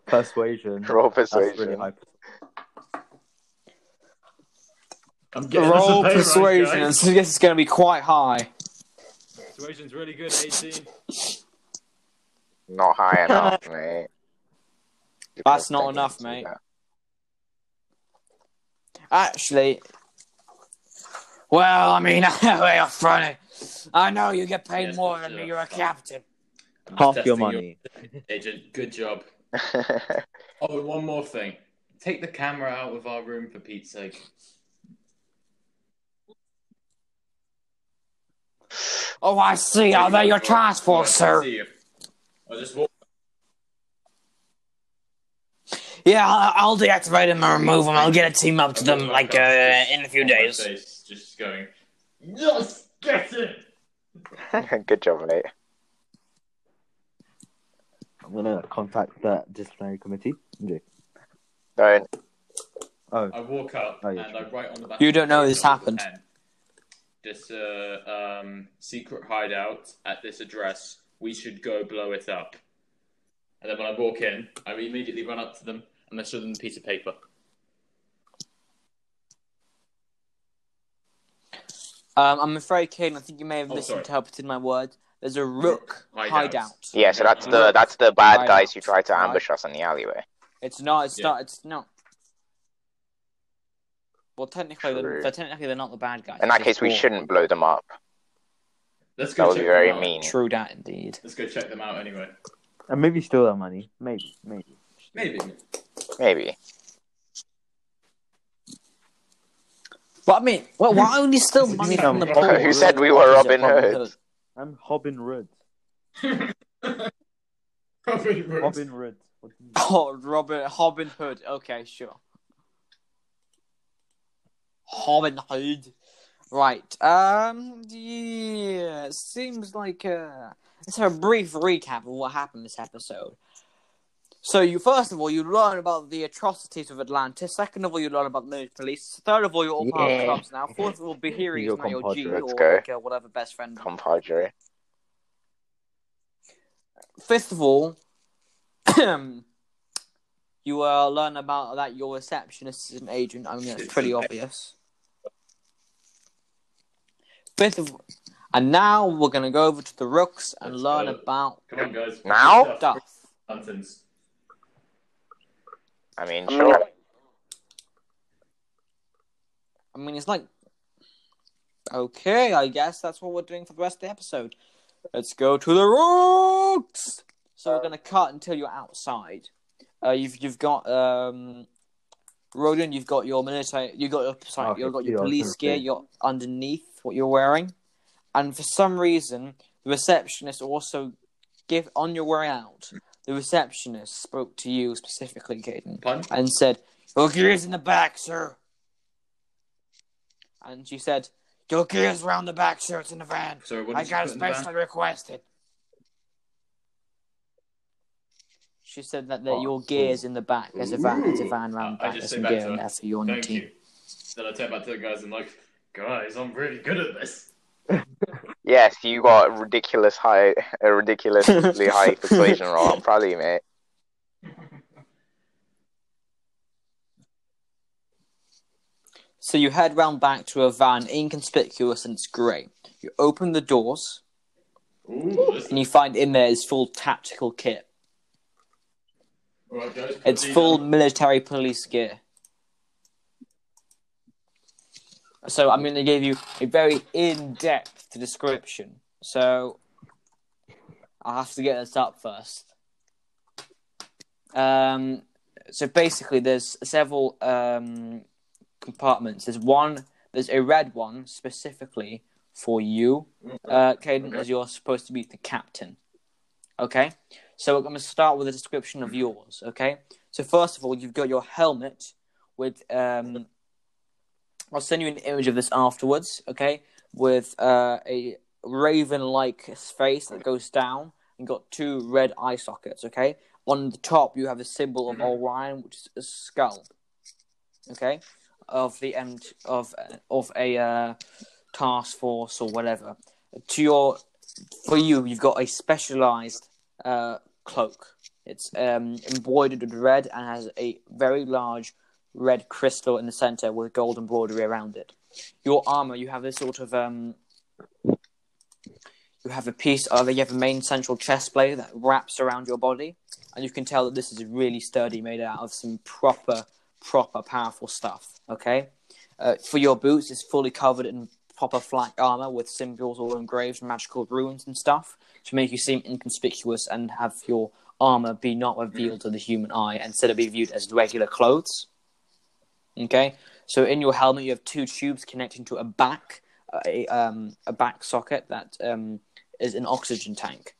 Persuasion. Roll persuasion. That's really high. Roll persuasion. Right, I guess it's going to be quite high. Persuasion's really good. 18. Not high enough, mate. That's not enough, mate. That. Actually, well, I mean, way off funny. I know you get paid more than me. You're a captain. Half your money. Agent, good job. Oh, one more thing. Take the camera out of our room for Pete's sake. Oh, I see. Are they your task force, sir? I'll just walk. Yeah, I'll deactivate them and remove them. I'll get a team up to them, like, in a few days. Just going, yes, get it! Good job, mate. I'm going to contact that disciplinary committee. All right. Oh. I walk up and I write on the back. You don't know this happened. This secret hideout at this address. We should go blow it up. And then when I walk in, I immediately run up to them and I show them the piece of paper. I'm afraid, Caden, I think you may have misinterpreted my words. There's a rook hideout. Yeah, so that's the bad guys who try to ambush us in the alleyway. It's not. Well, technically, they're not the bad guys. In that case, we shouldn't blow them up. That would be very mean. True that, indeed. Let's go check them out anyway. And maybe steal their money. Maybe. But I mean, why would you steal money from the poor? Who said we were Robin Hood? I'm Hobbin Hood. Robin Hood. Oh, Hobbin Hood. Okay, sure. Hobbin Hood. Right. Yeah. It seems like let's have a brief recap of what happened this episode. So first of all you learn about the atrocities of Atlantis. Second of all, you learn about the military police. Third of all, you're all part of the clubs now. Fourth of all, Bahiri is now your G or like, whatever best friend. Compadre. Fifth of all, you learn about that your receptionist is an agent. I mean, that's pretty obvious. And now we're going to go over to the Rooks and learn about stuff. I mean, sure. I mean, it's like... Okay, I guess that's what we're doing for the rest of the episode. Let's go to the rocks! So we're going to cut until you're outside. You've got... Ronan, you've got your military... You've got your police gear. You're underneath what you're wearing. And for some reason, the receptionist also... on your way out, the receptionist spoke to you specifically, Caden, and said, "Your gear's in the back, sir." And she said, "Your gear's round the back, sir. It's in the van. Sir, I got it specially requested." She said that your gear's in the back. There's a van. There's a van round the back. There's some gear in there for you on your team. You. Then I turn back to the guys and like, "Guys, I'm really good at this." Yes, you got a ridiculously high persuasion roll. I'm proud of you, mate. So you head round back to a van, inconspicuous and it's grey. You open the doors, and you find in there is full tactical kit. Right, guys, it's full military police gear. So I'm going to give you a very in-depth description. So I'll have to get this up first. So basically, there's several compartments. There's a red one specifically for you, Caden, as you're supposed to be the captain. Okay. So I'm going to start with a description of yours. Okay. So first of all, you've got your helmet with. I'll send you an image of this afterwards, okay? With a raven-like face that goes down and got two red eye sockets, okay? On the top, you have a symbol of Orion, which is a skull, okay? Of the end of a task force or whatever. You've got a specialized cloak. It's embroidered with red and has a very large red crystal in the center with gold embroidery around it. Your armor, you have this sort of you have a main central chest plate that wraps around your body, and you can tell that this is really sturdy, made out of some proper powerful stuff. Okay, for your boots, it's fully covered in proper flak armor with symbols all engraved, magical runes and stuff to make you seem inconspicuous and have your armor be not revealed to the human eye, and instead be viewed as regular clothes. Okay, so in your helmet you have two tubes connecting to a back socket that is an oxygen tank.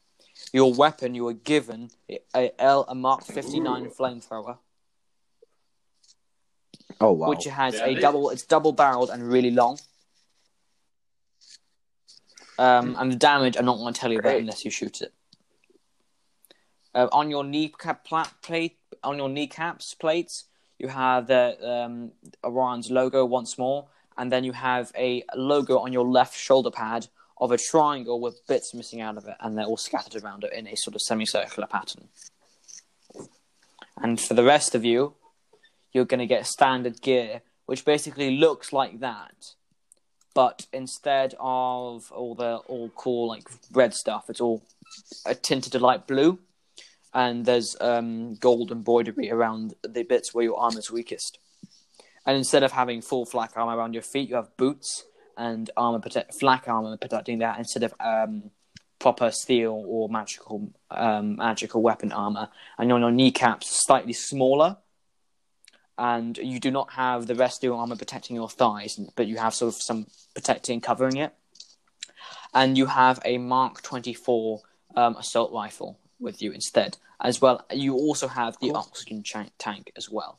Your weapon, you were given a Mark 59 flamethrower. Oh wow! Which has it's double-barreled and really long. And the damage, I'm not going to tell you about unless you shoot it. On your kneecaps plates. You have the Orion's logo once more, and then you have a logo on your left shoulder pad of a triangle with bits missing out of it, and they're all scattered around it in a sort of semicircular pattern. And for the rest of you, you're going to get standard gear, which basically looks like that, but instead of all the cool like red stuff, it's all tinted to light blue. And there's gold embroidery around the bits where your armor's weakest. And instead of having full flak armor around your feet, you have boots and flak armor protecting that instead of proper steel or magical weapon armor. And on your kneecaps, slightly smaller. And you do not have the rest of your armor protecting your thighs, but you have sort of some protecting, covering it. And you have a Mark 24 assault rifle with you instead, as well. You also have the oxygen tank as well.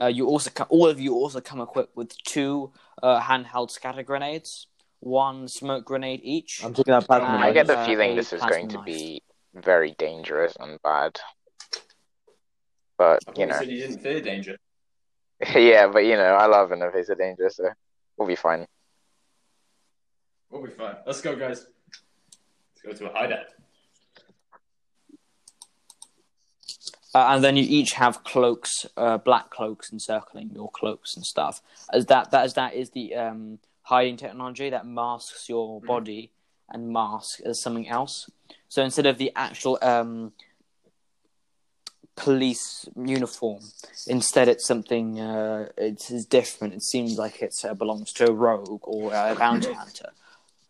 You also come equipped with two handheld scatter grenades, one smoke grenade each. I'm talking about plasma. I get the feeling this is going to be very dangerous and bad. But you know, you didn't fear danger. Yeah, but you know, I love in the face of danger, so we'll be fine. We'll be fine. Let's go, guys. Go to a hideout. And then you each have cloaks, black cloaks encircling your cloaks and stuff. That is the hiding technology that masks your body and masks as something else. So instead of the actual police uniform. Instead, it's something it is different. It seems like it belongs to a rogue or a bounty hunter.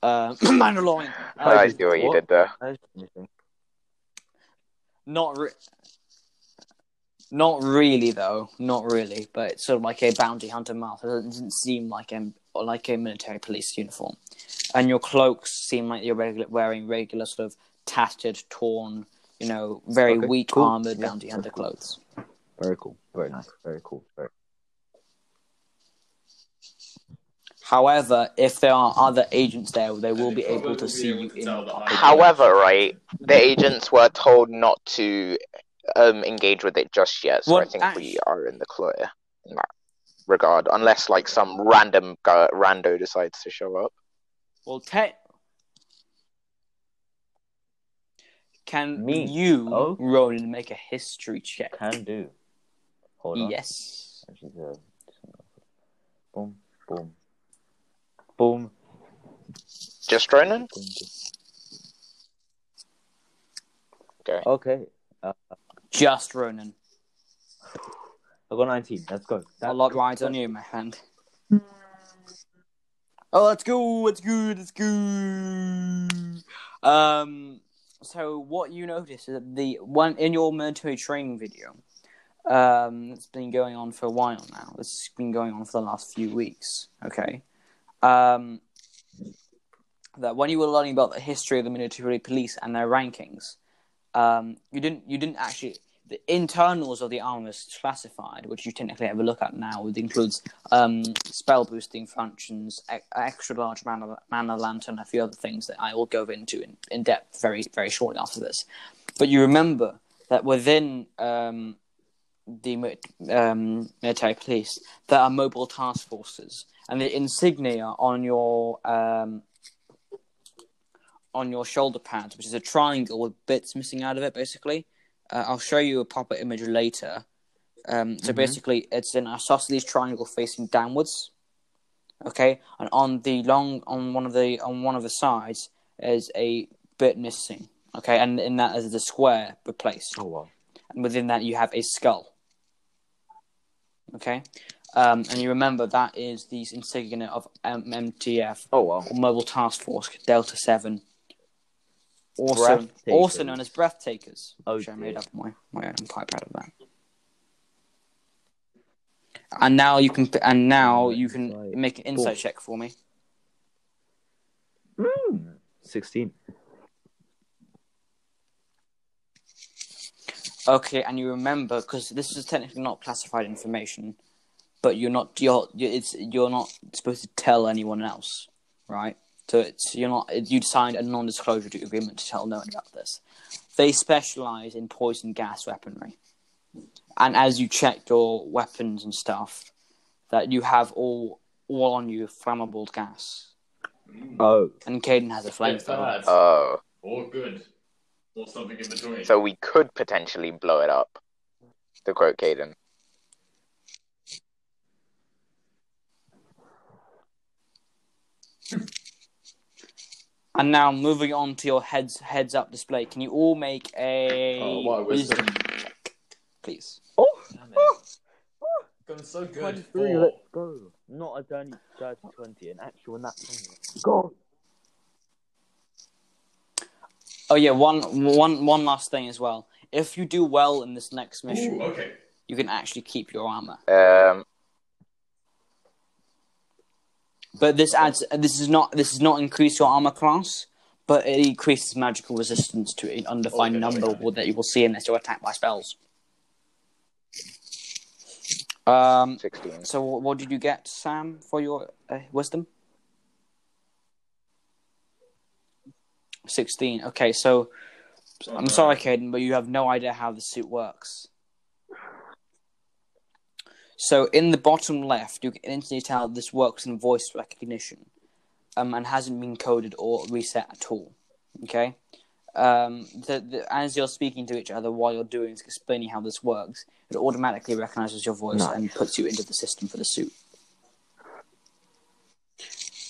Mandalorian. I see what you did there. Not really, though. Not really. But it's sort of like a bounty hunter mouth. It doesn't seem like a military police uniform. And your cloaks seem like you're wearing regular sort of tattered, torn, you know, very weak armored bounty hunter clothes. Very cool. Very nice. Very cool. However, if there are other agents there, they will be able to see you in. However, right, the agents were told not to engage with it just yet, so I think we are in the clear in that regard, unless like some random rando decides to show up. Well, can you, Ronan, make a history check? Can do. Hold on. Yes. Boom, boom. Boom. Just Ronan? Okay. Okay. Just Ronan. I got 19. Let's go. A lot rides on you, my friend. Oh, let's go. Let's go. Let's go. So what you notice is that the one in your military training video, it's been going on for a while now. It's been going on for the last few weeks. Okay. That when you were learning about the history of the military police and their rankings, you didn't actually the internals of the armor is classified, which you technically have a look at now. It includes spell boosting functions, extra large man of lantern, a few other things that I will go into in depth very very shortly after this. But you remember that within the military police, there are mobile task forces, and the insignia on your shoulder pads, which is a triangle with bits missing out of it, basically. I'll show you a proper image later. So basically, it's an isosceles triangle facing downwards. Okay, and on one of the sides is a bit missing. Okay, and in that is the square replaced. Oh wow! And within that, you have a skull. Okay. And you remember that is the insignia of MTF, Mobile Task Force Delta 7, also known as Breathtakers, which I made up my own. I'm quite proud of that. And now you can make an insight check for me. 16. Okay, and you remember because this is technically not classified information. But you're not supposed to tell anyone else, right? So you signed a non-disclosure agreement to tell no one about this. They specialize in poison gas weaponry, and as you check your weapons and stuff, that you have all on you flammable gas. Oh, and Caden has a flamethrower. Oh, all good, or something in between. So we could potentially blow it up. To quote Caden. And now moving on to your heads up display. Can you all make a wisdom check, please? Oh, going so good. 23, let's go. Not a dirty 20, an actual nat. Go. Oh yeah, one last thing as well. If you do well in this next mission, you can actually keep your armor. But this does not increase your armor class, but it increases magical resistance to an undefined number that you will see unless you're attacked by spells. 16. So what did you get, Sam, for your wisdom? 16. Okay, so I'm sorry, Caden, but you have no idea how the suit works. So in the bottom left, you can instantly tell this works in voice recognition, and hasn't been coded or reset at all. Okay, as you're speaking to each other while you're doing explaining how this works, it automatically recognizes your voice and puts you into the system for the suit.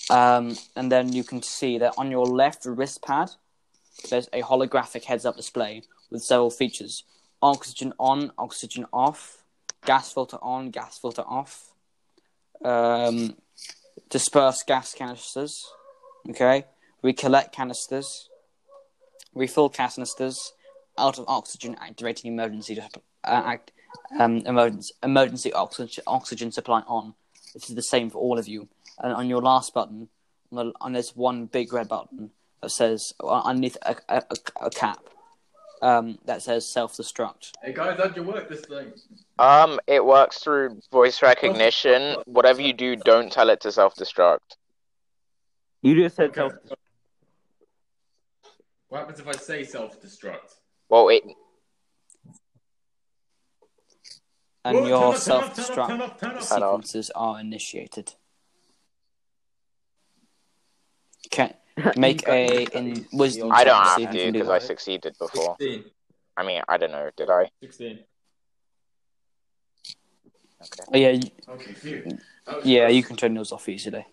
And then you can see that on your left wrist pad, there's a holographic heads-up display with several features. oxygen on, oxygen off, gas filter on, gas filter off, disperse gas canisters, okay, recollect canisters, refill canisters, out of oxygen, activating emergency emergency oxygen supply on. This is the same for all of you. And on your last button, on this one big red button that says underneath a cap, that says self-destruct. Hey guys, how'd you work this thing? It works through voice recognition. Whatever you do, don't tell it to self-destruct. You just said self-destruct. What happens if I say self-destruct? Well, it... And whoa, your self-destruct sequences are initiated. Okay, make a... In wisdom. I don't have to, because I succeeded before. 16. I mean, I don't know, did I? 16. Okay. Oh, yeah, okay, yeah, you can turn those off easily.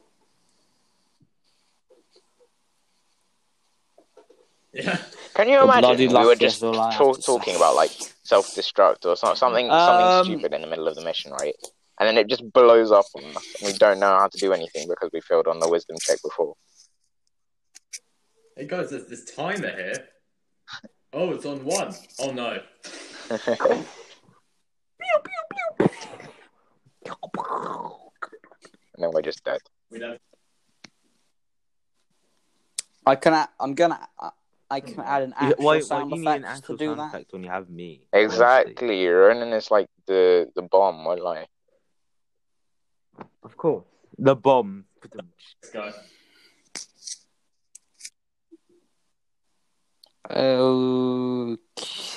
Yeah. Can you imagine we were just talking about like self-destruct or something stupid in the middle of the mission, right? And then it just blows up on us and we don't know how to do anything because we failed on the wisdom check before. Hey guys, there's this timer here. Oh, it's on 1. Oh no. And then we're just dead. We don't... I can add an actual sound effect to do that. When you have me, exactly. Ronan is like the bomb. What lie? Of course, the bomb. Let's go.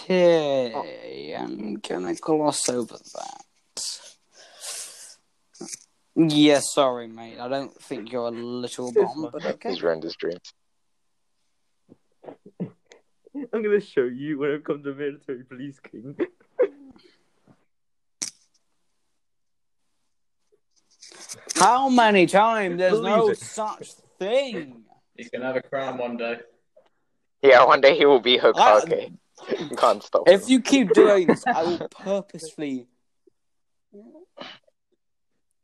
Okay, I'm gonna gloss over that. Yeah, sorry, mate. I don't think you're a literal bomb, but okay. He's ruined his dreams. I'm gonna show you when I become the military police king. How many times? There's no such thing. He's gonna have a crown one day. Yeah, one day he will be hooked. Okay, you can't stop. If you keep doing this, I will purposefully.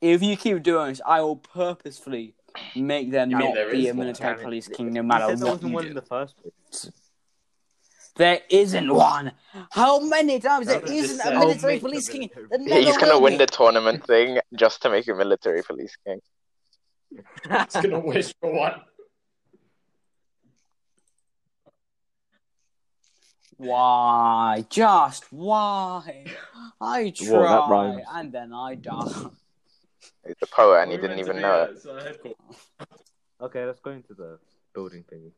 If you keep doing this, I will purposefully make them not be a military police king, no matter what. There wasn't one in the first place. There isn't one. How many times there isn't a military police king? He's going to win the tournament thing just to make a military police king. He's going to wish for one. Why? Just why? I try and then I die. He's a poet and he didn't even know it. Okay, let's go into the building thingy.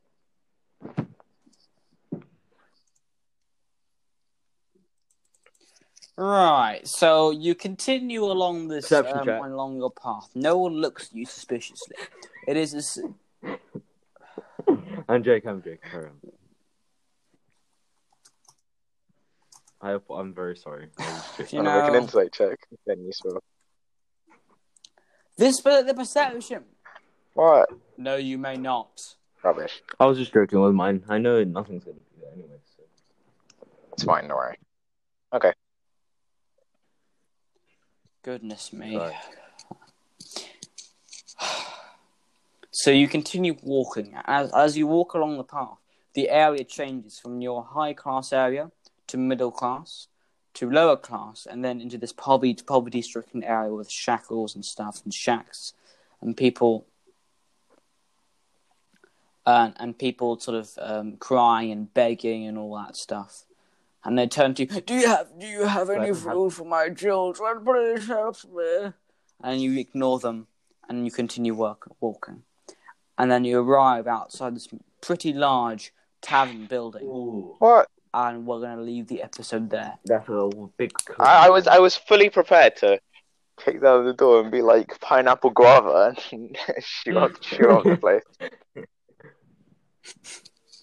Right, so you continue along this along your path. No one looks at you suspiciously. It is. A... I'm Jake. I'm very sorry. I'll make an insight check. Then you saw. This bit of the perception. What? No, you may not. Rubbish. I was just joking with mine. I know nothing's going to be there anyway. So. It's fine, don't worry. Okay. Goodness me. Right. So you continue walking. As you walk along the path, the area changes from your high-class area to middle class to lower class and then into this poverty-stricken area with shackles and stuff and shacks and people and people sort of crying and begging and all that stuff. And they turn to you, do you have any food for my children? Please help me. And you ignore them, and you continue walking. And then you arrive outside this pretty large tavern building. Ooh. What? And we're going to leave the episode there. That's a big... I was fully prepared to kick down the door and be like, pineapple guava, and shoot off the place.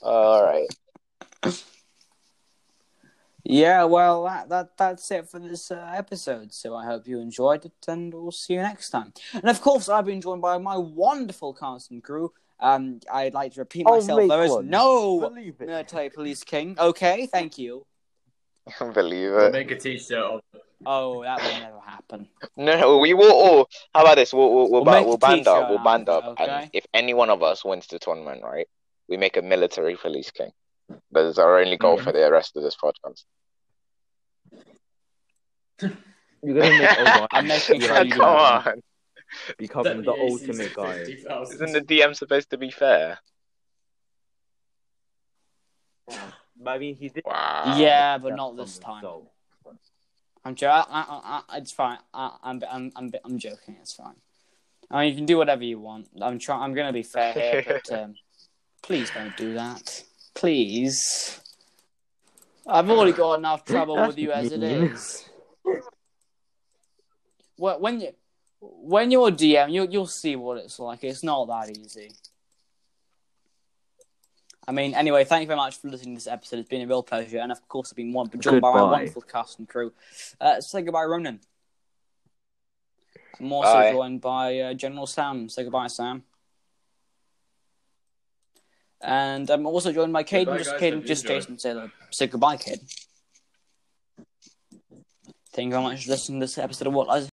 All right. Yeah, well, that's it for this episode. So I hope you enjoyed it, and we'll see you next time. And of course, I've been joined by my wonderful cast and crew. I'd like to repeat myself. There is no military police king. Okay, thank you. I can't believe it. We'll make a t-shirt of it. Oh, that will never happen. No, we will all. How about this? We'll band up. We'll band up. Okay. And if any one of us wins the tournament, right, we make a military police king. That is our only goal for the rest of this podcast. You're going to make Orion. I'm making Orion. Come on. Becoming the ultimate guy. Isn't the DM supposed to be fair? But I mean, he did. Wow. Yeah, but not this time. Soul. I'm joking. It's fine. I'm joking. It's fine. I mean, you can do whatever you want. I'm gonna be fair here, but please don't do that. Please. I've already got enough trouble with you as it is. Well, when you're a DM, you'll see what it's like. It's not that easy. I mean, anyway, thank you very much for listening to this episode. It's been a real pleasure. And, of course, I've been joined by our wonderful cast and crew. Say goodbye, Ronan. I'm also joined by General Sam. Say goodbye, Sam. And I'm also joined by Caden. Jason. Say goodbye, Caden. Thank you very much for listening to this episode of What Lies